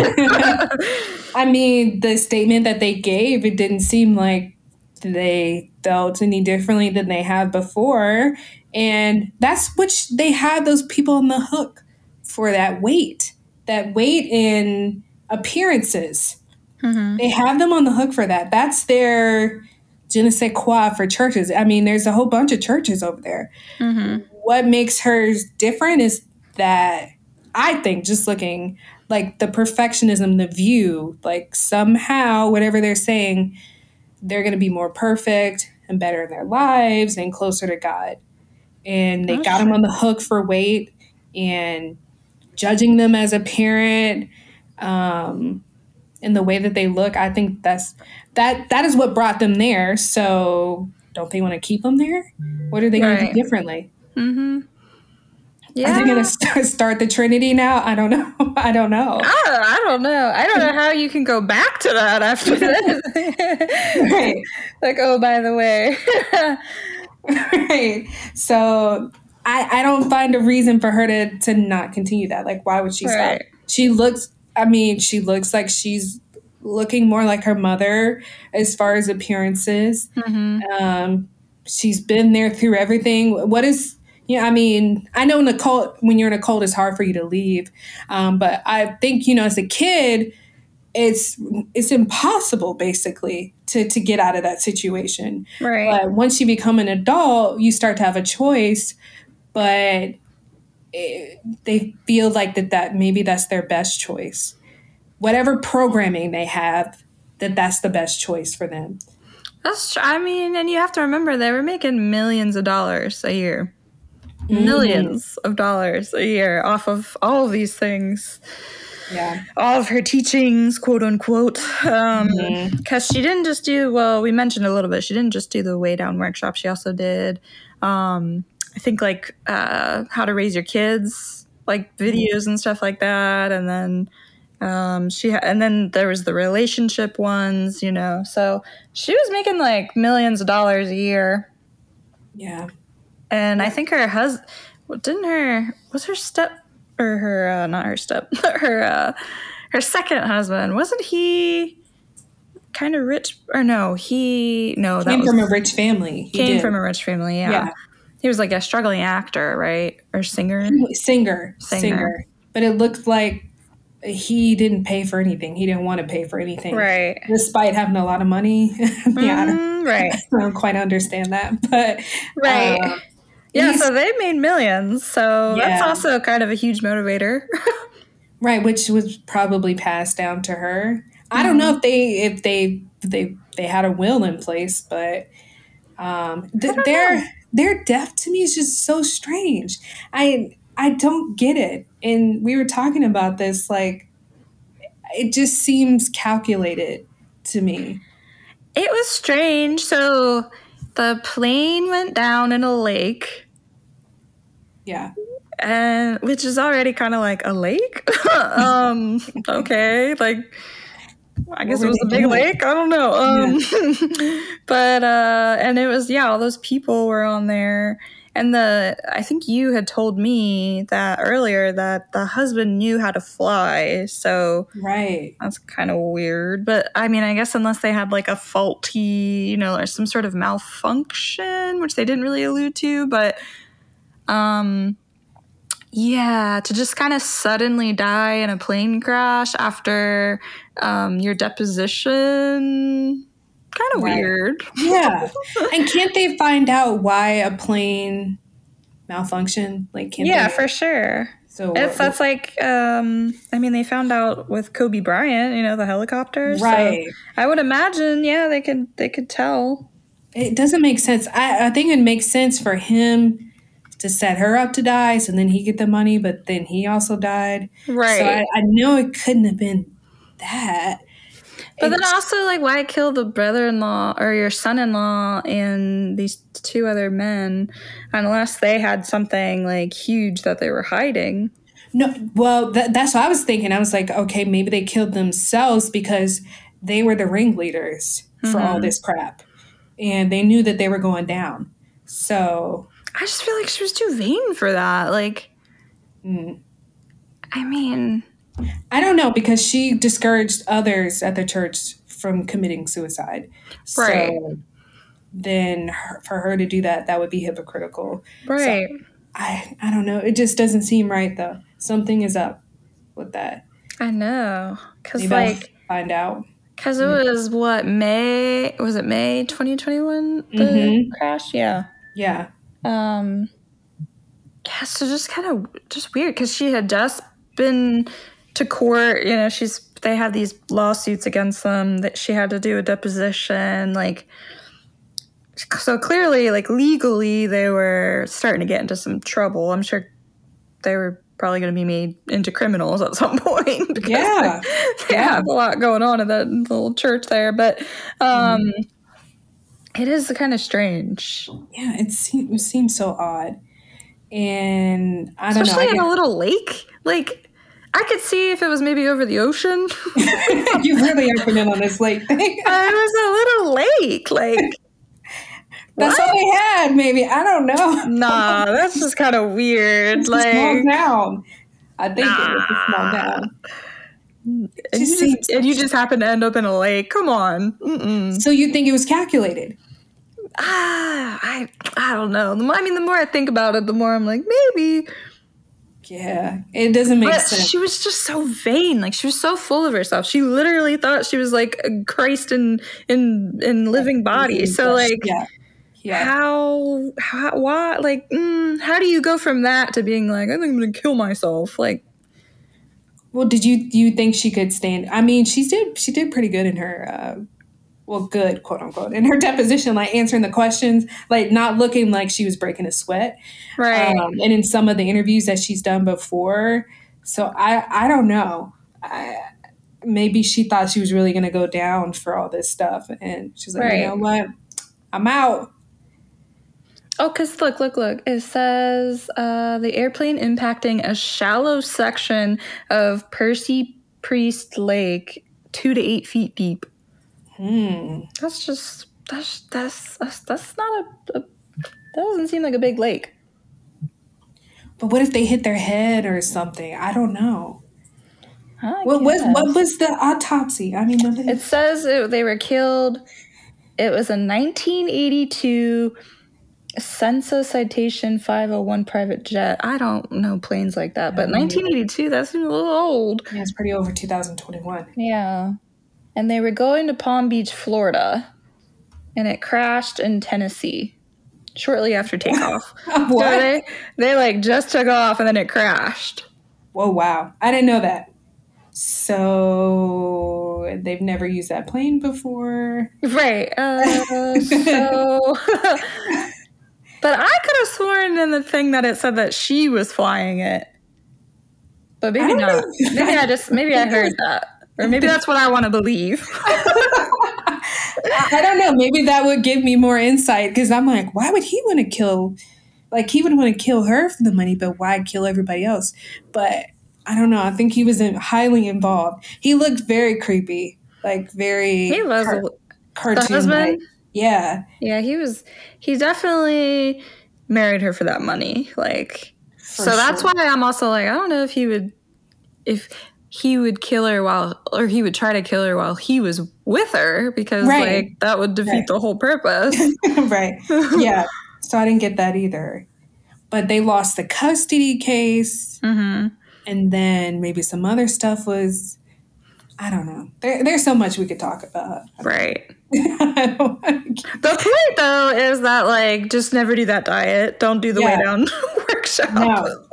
I mean, the statement that they gave, it didn't seem like they felt any differently than they had before, and that's which they had those people on the hook for that weight. That weight in appearances. They have them on the hook for that. That's their je ne sais quoi for churches. I mean, there's a whole bunch of churches over there. What makes hers different is that, I think, just looking like the perfectionism, the view, like somehow whatever they're saying, they're going to be more perfect and better in their lives and closer to God. And they got them on the hook for weight and judging them as a parent, in the way that they look. I think that is what brought them there. So don't they want to keep them there? What are they going to do differently? Yeah. Are they going to start the Trinity now? I don't know. I don't know. I don't know how you can go back to that after this. Like, oh, by the way. So I don't find a reason for her to not continue that. Like, why would she stop? She looks like she's looking more like her mother as far as appearances. She's been there through everything. I know in a cult, when you're in a cult, it's hard for you to leave. But I think, you know, as a kid, it's impossible basically to get out of that situation. But once you become an adult, you start to have a choice. But they feel like that maybe that's their best choice. Whatever programming they have, that's the best choice for them. That's true. I mean, and you have to remember, they were making millions of dollars a year. Millions of dollars a year off of all of these things. Yeah. All of her teachings, quote unquote. Because she didn't just do, well, we mentioned a little bit, she didn't just do the Way Down Workshop. She also did... I think like how to raise your kids, like videos and stuff like that. And then and then there was the relationship ones, you know, so she was making like millions of dollars a year. Yeah. And I think her husband, her second husband, wasn't he kind of rich or no? He came from a rich family. Yeah. He was like a struggling actor, right? Or singer? Singer. But it looked like he didn't pay for anything. He didn't want to pay for anything. Right. Despite having a lot of money. I don't quite understand that. But so they made millions. So that's also kind of a huge motivator. Which was probably passed down to her. I don't know if they had a will in place, but their death to me is just so strange. I don't get it. And we were talking about this, like, it just seems calculated to me. It was strange. So the plane went down in a lake. Yeah. And which is already kind of like a lake. Okay. Like, I guess it was a big lake. I don't know. But, and it was, all those people were on there. And I think you had told me that earlier that the husband knew how to fly. So right, that's kind of weird. But I mean, I guess unless they had like a faulty, you know, or some sort of malfunction, which they didn't really allude to. But yeah, to just kind of suddenly die in a plane crash after your deposition. Kind of weird. Yeah. And can't they find out why a plane malfunctioned? Like, can't they? For sure. So that's like, I mean, they found out with Kobe Bryant, you know, the helicopter. Right. So I would imagine, yeah, they could tell. It doesn't make sense. I think it makes sense for him to set her up to die, so then he get the money, but then he also died. Right. So I know it couldn't have been that. But then also, like, why kill the brother-in-law or your son-in-law and these two other men unless they had something, like, huge that they were hiding? No, well, that's what I was thinking. I was like, okay, maybe they killed themselves because they were the ringleaders for all this crap. And they knew that they were going down. So I just feel like she was too vain for that. Like, I mean, I don't know, because she discouraged others at the church from committing suicide. Right. So then for her to do that, that would be hypocritical. Right. So I don't know. It just doesn't seem right, though. Something is up with that. I know. Because, like, find out. Because it was, what, May? Was it May 2021? The crash? Yeah. Yeah. Yeah, so just kind of just weird, because she had just been to court, you know, they had these lawsuits against them that she had to do a deposition, like, so clearly, like, legally they were starting to get into some trouble. I'm sure they were probably going to be made into criminals at some point because they have a lot going on in that little church there. But it is kind of strange. Yeah, it seems so odd. And I don't especially know, in a little lake, like, I could see if it was maybe over the ocean. You really are putting on this lake thing. It was a little lake. Like, that's what they had, maybe. I don't know. Nah, that's just kind of weird. It's like, a small town. I think it was a small town. And you just happened to end up in a lake. Come on. Mm-mm. So you think it was calculated? I don't know. I mean, the more I think about it, the more I'm like, maybe. Yeah, it doesn't make sense. She was just so vain. Like, she was so full of herself. She literally thought she was like Christ in living body. So, like, how why? Like, how do you go from that to being like, I think I'm gonna kill myself? Like, well, did you think she could stand? I mean, she did pretty good in her good, quote unquote, in her deposition, like answering the questions, like not looking like she was breaking a sweat. Right. And in some of the interviews that she's done before. So I don't know. Maybe she thought she was really going to go down for all this stuff. And she's like, You know what? I'm out. Oh, because look. It says the airplane impacting a shallow section of Percy Priest Lake, 2 to 8 feet deep. That's not that doesn't seem like a big lake. But what if they hit their head or something? I don't know. What was the autopsy? I mean, it says they were killed. It was a 1982 Cessna Citation 501 private jet. I don't know planes like that, but 1982, that seems a little old. Yeah, it's pretty over 2021. Yeah. And they were going to Palm Beach, Florida, and it crashed in Tennessee shortly after takeoff. What? So they like just took off and then it crashed. Whoa, wow. I didn't know that. So they've never used that plane before. Right. But I could have sworn in the thing that it said that she was flying it. But maybe not. Maybe I heard that. Or maybe that's what I want to believe. I don't know. Maybe that would give me more insight, because I'm like, why would he want to kill? Like, he would want to kill her for the money, but why kill everybody else? But I don't know. I think he was highly involved. He looked very creepy, like very. He was cartoon. The husband? Yeah. Yeah, he was. He definitely married her for that money. Like, for so sure. That's why I'm also like, I don't know if he would, kill her he would try to kill her while he was with her, because right. like that would defeat right. the whole purpose. Right. Yeah. So I didn't get that either. But they lost the custody case. Mm-hmm. And then maybe some other stuff was, I don't know. There's so much we could talk about. Right. The point, though, is that, like, just never do that diet. Don't do the Way Down Workshop. No.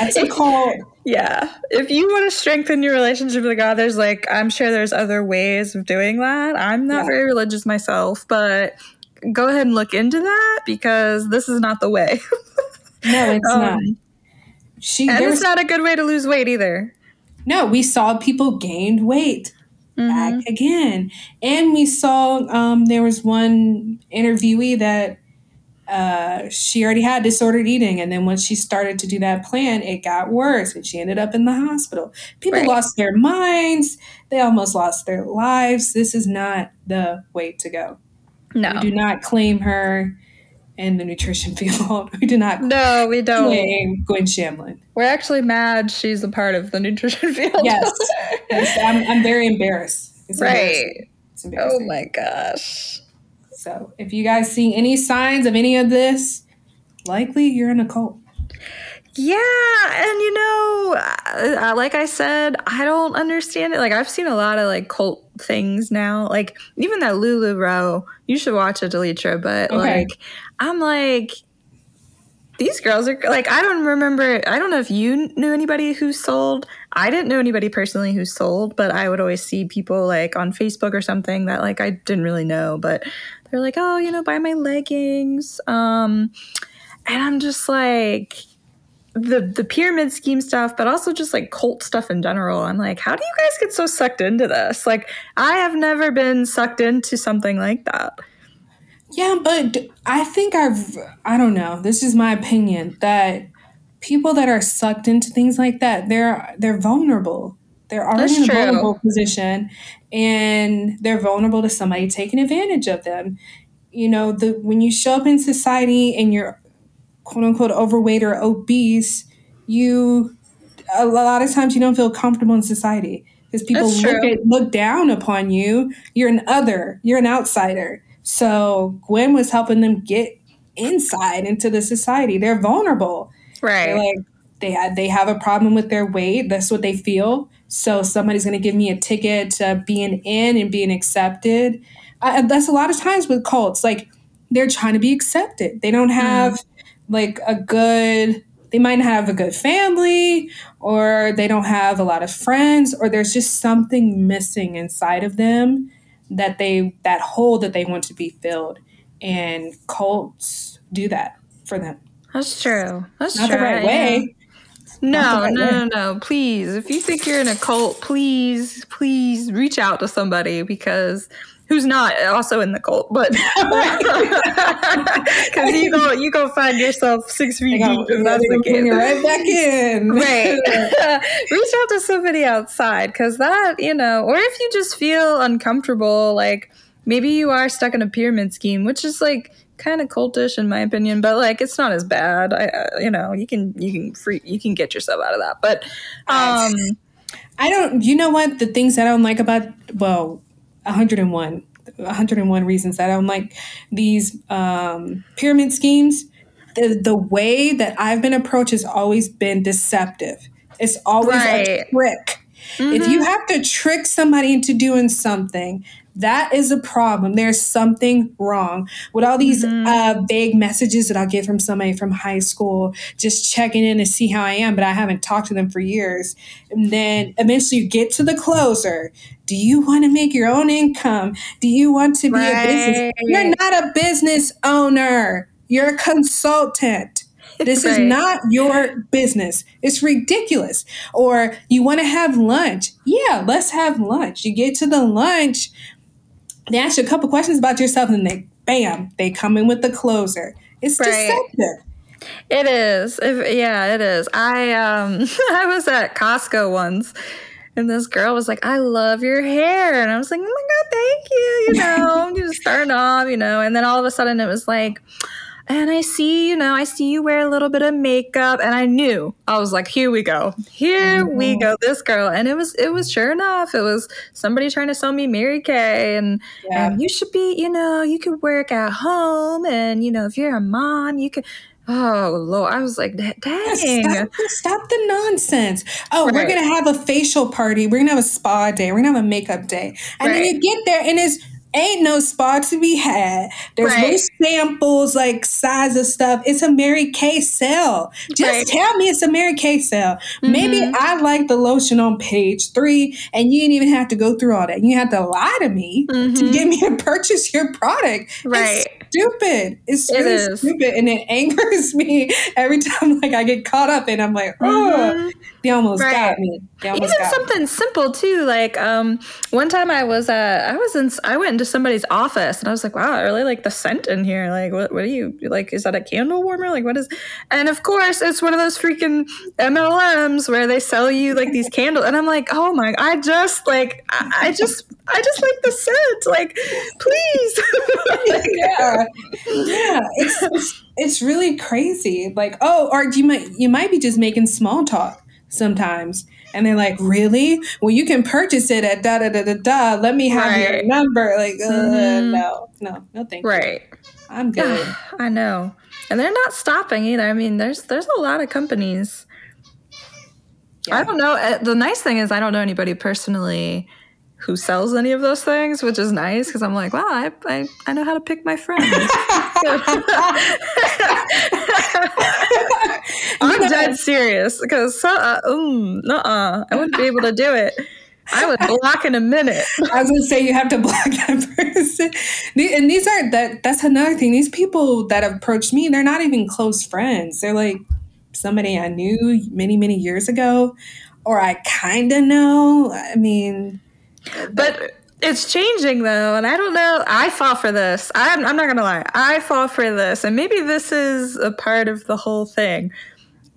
That's a call. Yeah. If you want to strengthen your relationship with God, there's, like, I'm sure there's other ways of doing that. I'm not very religious myself, but go ahead and look into that, because this is not the way. No, it's not. And it's not a good way to lose weight either. No, we saw people gained weight back again. And we saw there was one interviewee that she already had disordered eating. And then once she started to do that plan, it got worse. And she ended up in the hospital. People lost their minds. They almost lost their lives. This is not the way to go. No. We do not claim her. In the nutrition field, we do not. No, we don't. Claim Gwen Shamblin. We're actually mad she's a part of the nutrition field. Yes, yes. I'm very embarrassed. It's right. It's embarrassing. Oh my gosh. So, if you guys see any signs of any of this, likely you're in a cult. Yeah, and you know, like I said, I don't understand it. Like, I've seen a lot of like cult things now. Like, even that LuLaRoe, you should watch it, Delitra, but okay. Like, I'm like, these girls are like, I don't know if you knew anybody who sold. I didn't know anybody personally who sold, but I would always see people like on Facebook or something that like I didn't really know, but they're like, oh, you know, buy my leggings. And I'm just like, the pyramid scheme stuff, but also just like cult stuff in general. I'm like, how do you guys get so sucked into this? Like, I have never been sucked into something like that. Yeah, but I think I don't know, this is my opinion, that people that are sucked into things like that, they're vulnerable. They're already in a vulnerable position, and they're vulnerable to somebody taking advantage of them. You know, when you show up in society and you're quote unquote overweight or obese, a lot of times you don't feel comfortable in society because people look down upon you. You're an other, you're an outsider. So Gwen was helping them get inside into the society. They're vulnerable. Right. They're like, they have a problem with their weight. That's what they feel. So somebody's going to give me a ticket to being in and being accepted. That's a lot of times with cults. Like, they're trying to be accepted. They don't have like they might not have a good family, or they don't have a lot of friends, or there's just something missing inside of them that hole that they want to be filled. And cults do that for them. That's true. That's not true. The right way. No. Please, if you think you're in a cult, please reach out to somebody, because who's not also in the cult, but because you go find yourself 6 feet deep, and that's the game. You're right back in. Right. Reach out to somebody outside, because that, you know, or if you just feel uncomfortable, like maybe you are stuck in a pyramid scheme, which is like kind of cultish in my opinion, but like it's not as bad. You know, you can get yourself out of that. But I don't. You know what? The things that I don't like about 101 reasons that I don't like these pyramid schemes. The way that I've been approached has always been deceptive. It's always a trick. Mm-hmm. If you have to trick somebody into doing something, that is a problem. There's something wrong with all these vague messages that I'll get from somebody from high school, just checking in to see how I am, but I haven't talked to them for years. And then eventually you get to the closer. Do you want to make your own income? Do you want to be a business? You're not a business owner. You're a consultant. This is not your business. It's ridiculous. Or you want to have lunch. Yeah, let's have lunch. You get to the lunch. They ask you a couple questions about yourself, and they come in with the closer. It's deceptive. It is. It is. I was at Costco once, and this girl was like, I love your hair. And I was like, oh my God, thank you. You know, you just starting off, you know. And then all of a sudden it was like, And I see, you know, I see you wear a little bit of makeup. And I knew, I was like, here we go. Here we go, this girl. And it was sure enough, it was somebody trying to sell me Mary Kay. And, and you should be, you know, you could work at home. And, you know, if you're a mom, you could. Oh, Lord. I was like, dang. Stop the nonsense. Oh, right. We're going to have a facial party. We're going to have a spa day. We're going to have a makeup day. And then you get there and it's... Ain't no spa to be had. There's no samples, like size of stuff. It's a Mary Kay sale. Just tell me it's a Mary Kay sale. Mm-hmm. Maybe I like the lotion on page 3 and you didn't even have to go through all that. You have to lie to me to get me to purchase your product. Right. It's stupid. It's really stupid. And it angers me every time I get caught up and I'm like, oh, they almost got me. Even something simple too. Like one time I went into somebody's office and I was like, wow, I really like the scent in here. Like, what do you like? Is that a candle warmer? Like, what is? And of course, it's one of those freaking MLMs where they sell you like these candles. And I'm like, oh my, I just like the scent. Like, please. It's really crazy. Like, oh, or you might be just making small talk sometimes. And they're like, really? Well, you can purchase it at da-da-da-da-da. Let me have your number. Like, no, thank you. Right. I'm good. I know. And they're not stopping either. I mean, there's a lot of companies. Yeah. I don't know. The nice thing is I don't know anybody personally who sells any of those things, which is nice because I'm like, wow, I know how to pick my friends. I'm dead serious because I wouldn't be able to do it. I would block in a minute. I was going to say you have to block that person. And these are that's another thing. These people that approached me, they're not even close friends. They're like somebody I knew many, many years ago, or I kind of know. I mean, but it's changing though, and I don't know. I fall for this. I'm not going to lie. I fall for this, and maybe this is a part of the whole thing.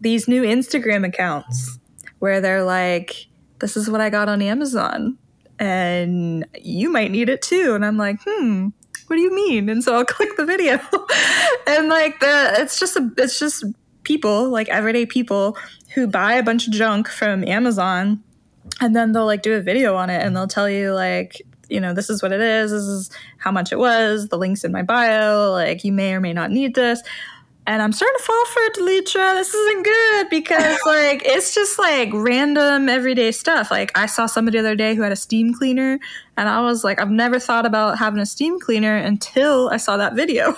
These new Instagram accounts where they're like, this is what I got on Amazon and you might need it too. And I'm like, what do you mean? And so I'll click the video and like it's just people, like everyday people who buy a bunch of junk from Amazon and then they'll like do a video on it and they'll tell you like, you know, this is what it is. This is how much it was. The link's in my bio. Like you may or may not need this. And I'm starting to fall for it, Delitra. This isn't good because, like, it's just, like, random everyday stuff. Like, I saw somebody the other day who had a steam cleaner, and I was like, I've never thought about having a steam cleaner until I saw that video.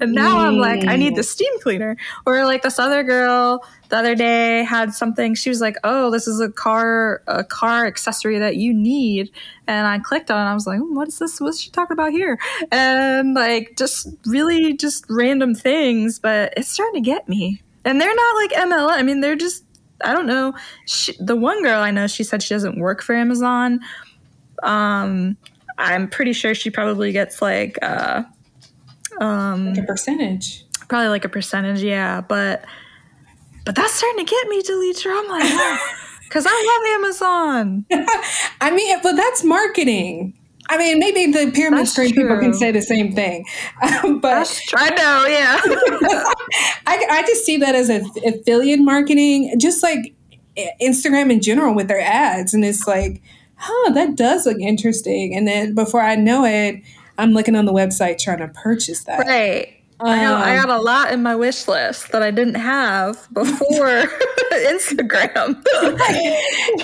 And now I'm like, I need the steam cleaner. Or, like, this other girl the other day had something. She was like, oh, this is a car accessory that you need. And I clicked on it, and I was like, what is this? What's she talking about here? And, like, just really just random things. But it's starting to get me. And they're not like MLM. I mean, they're just, I don't know. The one girl I know, she said she doesn't work for Amazon. I'm pretty sure she probably gets like a percentage. Probably like a percentage, yeah. But that's starting to get me, Delitra. I'm like, oh. Because I love Amazon. I mean, but that's marketing. I mean, maybe the pyramid scheme people can say the same thing. But I know, yeah. I just see that as affiliate marketing, just like Instagram in general with their ads. And it's like, huh, that does look interesting. And then before I know it, I'm looking on the website trying to purchase that. Right. I got a lot in my wish list that I didn't have before Instagram.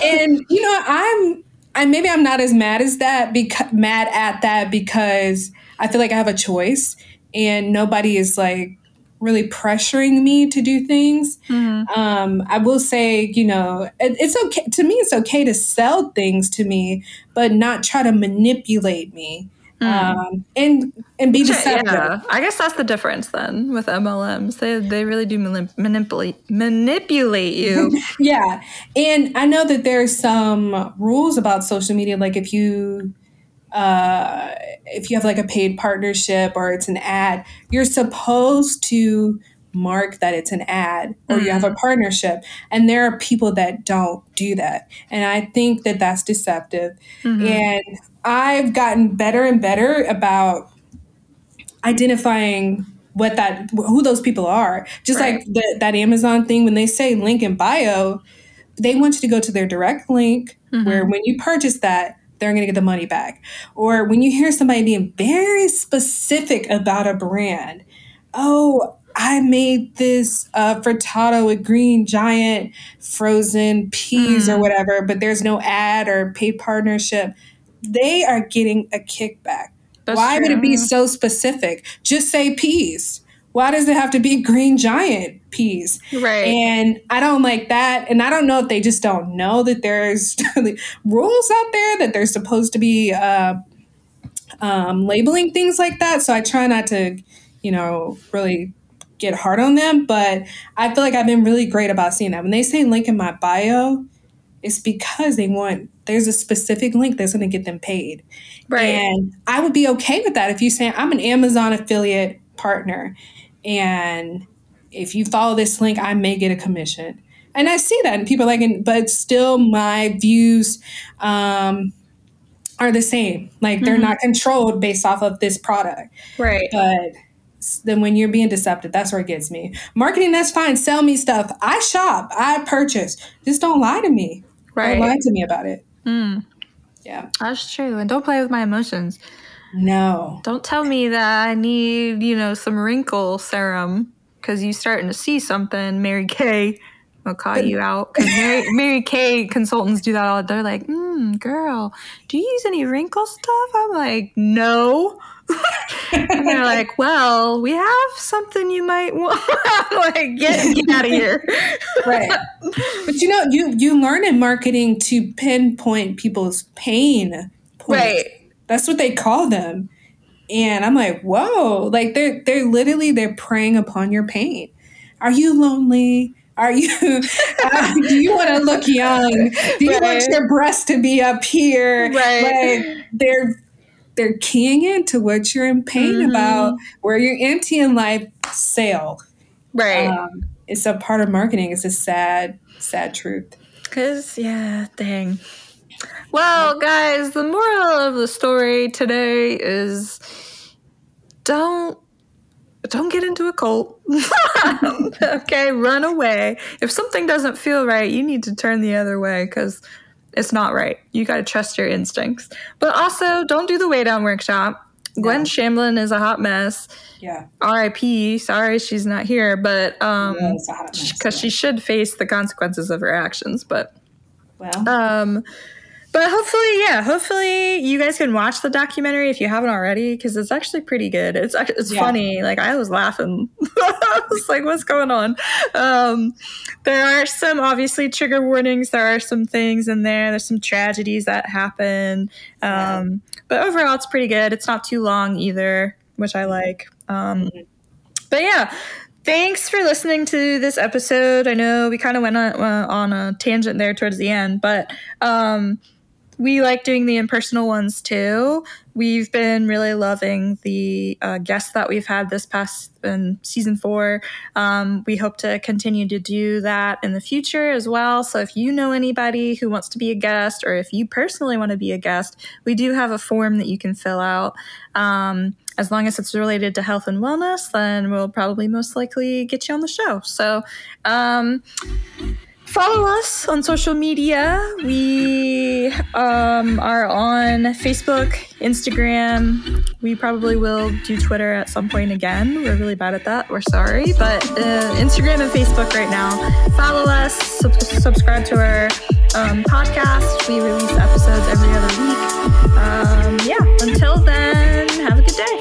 And, you know, maybe I'm not as mad at that because I feel like I have a choice and nobody is like really pressuring me to do things. Mm-hmm. I will say, you know, it's okay to me. It's okay to sell things to me, but not try to manipulate me. And be deceptive. Yeah. I guess that's the difference then with MLMs. They really do manipulate you. Yeah. And I know that there's some rules about social media. Like if you have like a paid partnership or it's an ad, you're supposed to mark that it's an ad or you have a partnership. And there are people that don't do that. And I think that that's deceptive. Mm-hmm. And I've gotten better and better about identifying what that, who those people are. Just right. like that Amazon thing, when they say link in bio, they want you to go to their direct link mm-hmm. where when you purchase that, they're going to get the money back. Or when you hear somebody being very specific about a brand, oh, I made this frittata with Green Giant frozen peas or whatever, but there's no ad or paid partnership. They are getting a kickback. That's Why true. Would it be so specific? Just say peas. Why does it have to be Green Giant peas? Right. And I don't like that. And I don't know if they just don't know that there's rules out there that they're supposed to be labeling things like that. So I try not to, really get hard on them, but I feel like I've been really great about seeing that. When they say link in my bio, it's because there's a specific link that's going to get them paid. Right. And I would be okay with that if you say, I'm an Amazon affiliate partner, and if you follow this link, I may get a commission. And I see that, and people are like, but still my views are the same. Like they're not controlled based off of this product. Right. But then when you're being deceptive, that's where it gets me. Marketing, that's fine. Sell me stuff. I shop. I purchase. Just don't lie to me. Right. Don't lie to me about it. Mm. Yeah. That's true. And don't play with my emotions. No. Don't tell me that I need, some wrinkle serum because you're starting to see something. Mary Kay will call you out. Because Mary Kay consultants do that all the time. They're like, girl, do you use any wrinkle stuff? I'm like, no. And they're like, well, we have something you might want. Like, get out of here. Right. But you learn in marketing to pinpoint people's pain points. Right. That's what they call them. And I'm like, whoa, like they're preying upon your pain. Are you lonely? Are you, do you want to look young? Do you want your breasts to be up here? Right. Like they're keying into what you're in pain about, where you're empty in life, sale. Right. It's a part of marketing. It's a sad, sad truth. Cause yeah, dang. Well, guys, the moral of the story today is don't get into a cult. Okay, run away. If something doesn't feel right, you need to turn the other way because it's not right. You got to trust your instincts. But also, don't do the Way Down workshop. Gwen Shamblin is a hot mess. Yeah. R.I.P. Sorry she's not here, but she should face the consequences of her actions. But but hopefully you guys can watch the documentary if you haven't already, because it's actually pretty good. It's funny. Like, I was laughing. I was like, what's going on? There are some, obviously, trigger warnings. There are some things in there. There's some tragedies that happen. But overall, it's pretty good. It's not too long either, which I like. But yeah. Thanks for listening to this episode. I know we kind of went on a tangent there towards the end, but we like doing the impersonal ones too. We've been really loving the guests that we've had this past season 4. We hope to continue to do that in the future as well. So if you know anybody who wants to be a guest, or if you personally want to be a guest, we do have a form that you can fill out. As long as it's related to health and wellness, then we'll probably most likely get you on the show. So follow us on social media. We are on Facebook, Instagram. We probably will do Twitter at some point again. We're really bad at that. We're sorry. But Instagram and Facebook right now. Follow us. Subscribe to our podcast. We release episodes every other week. Until then, have a good day.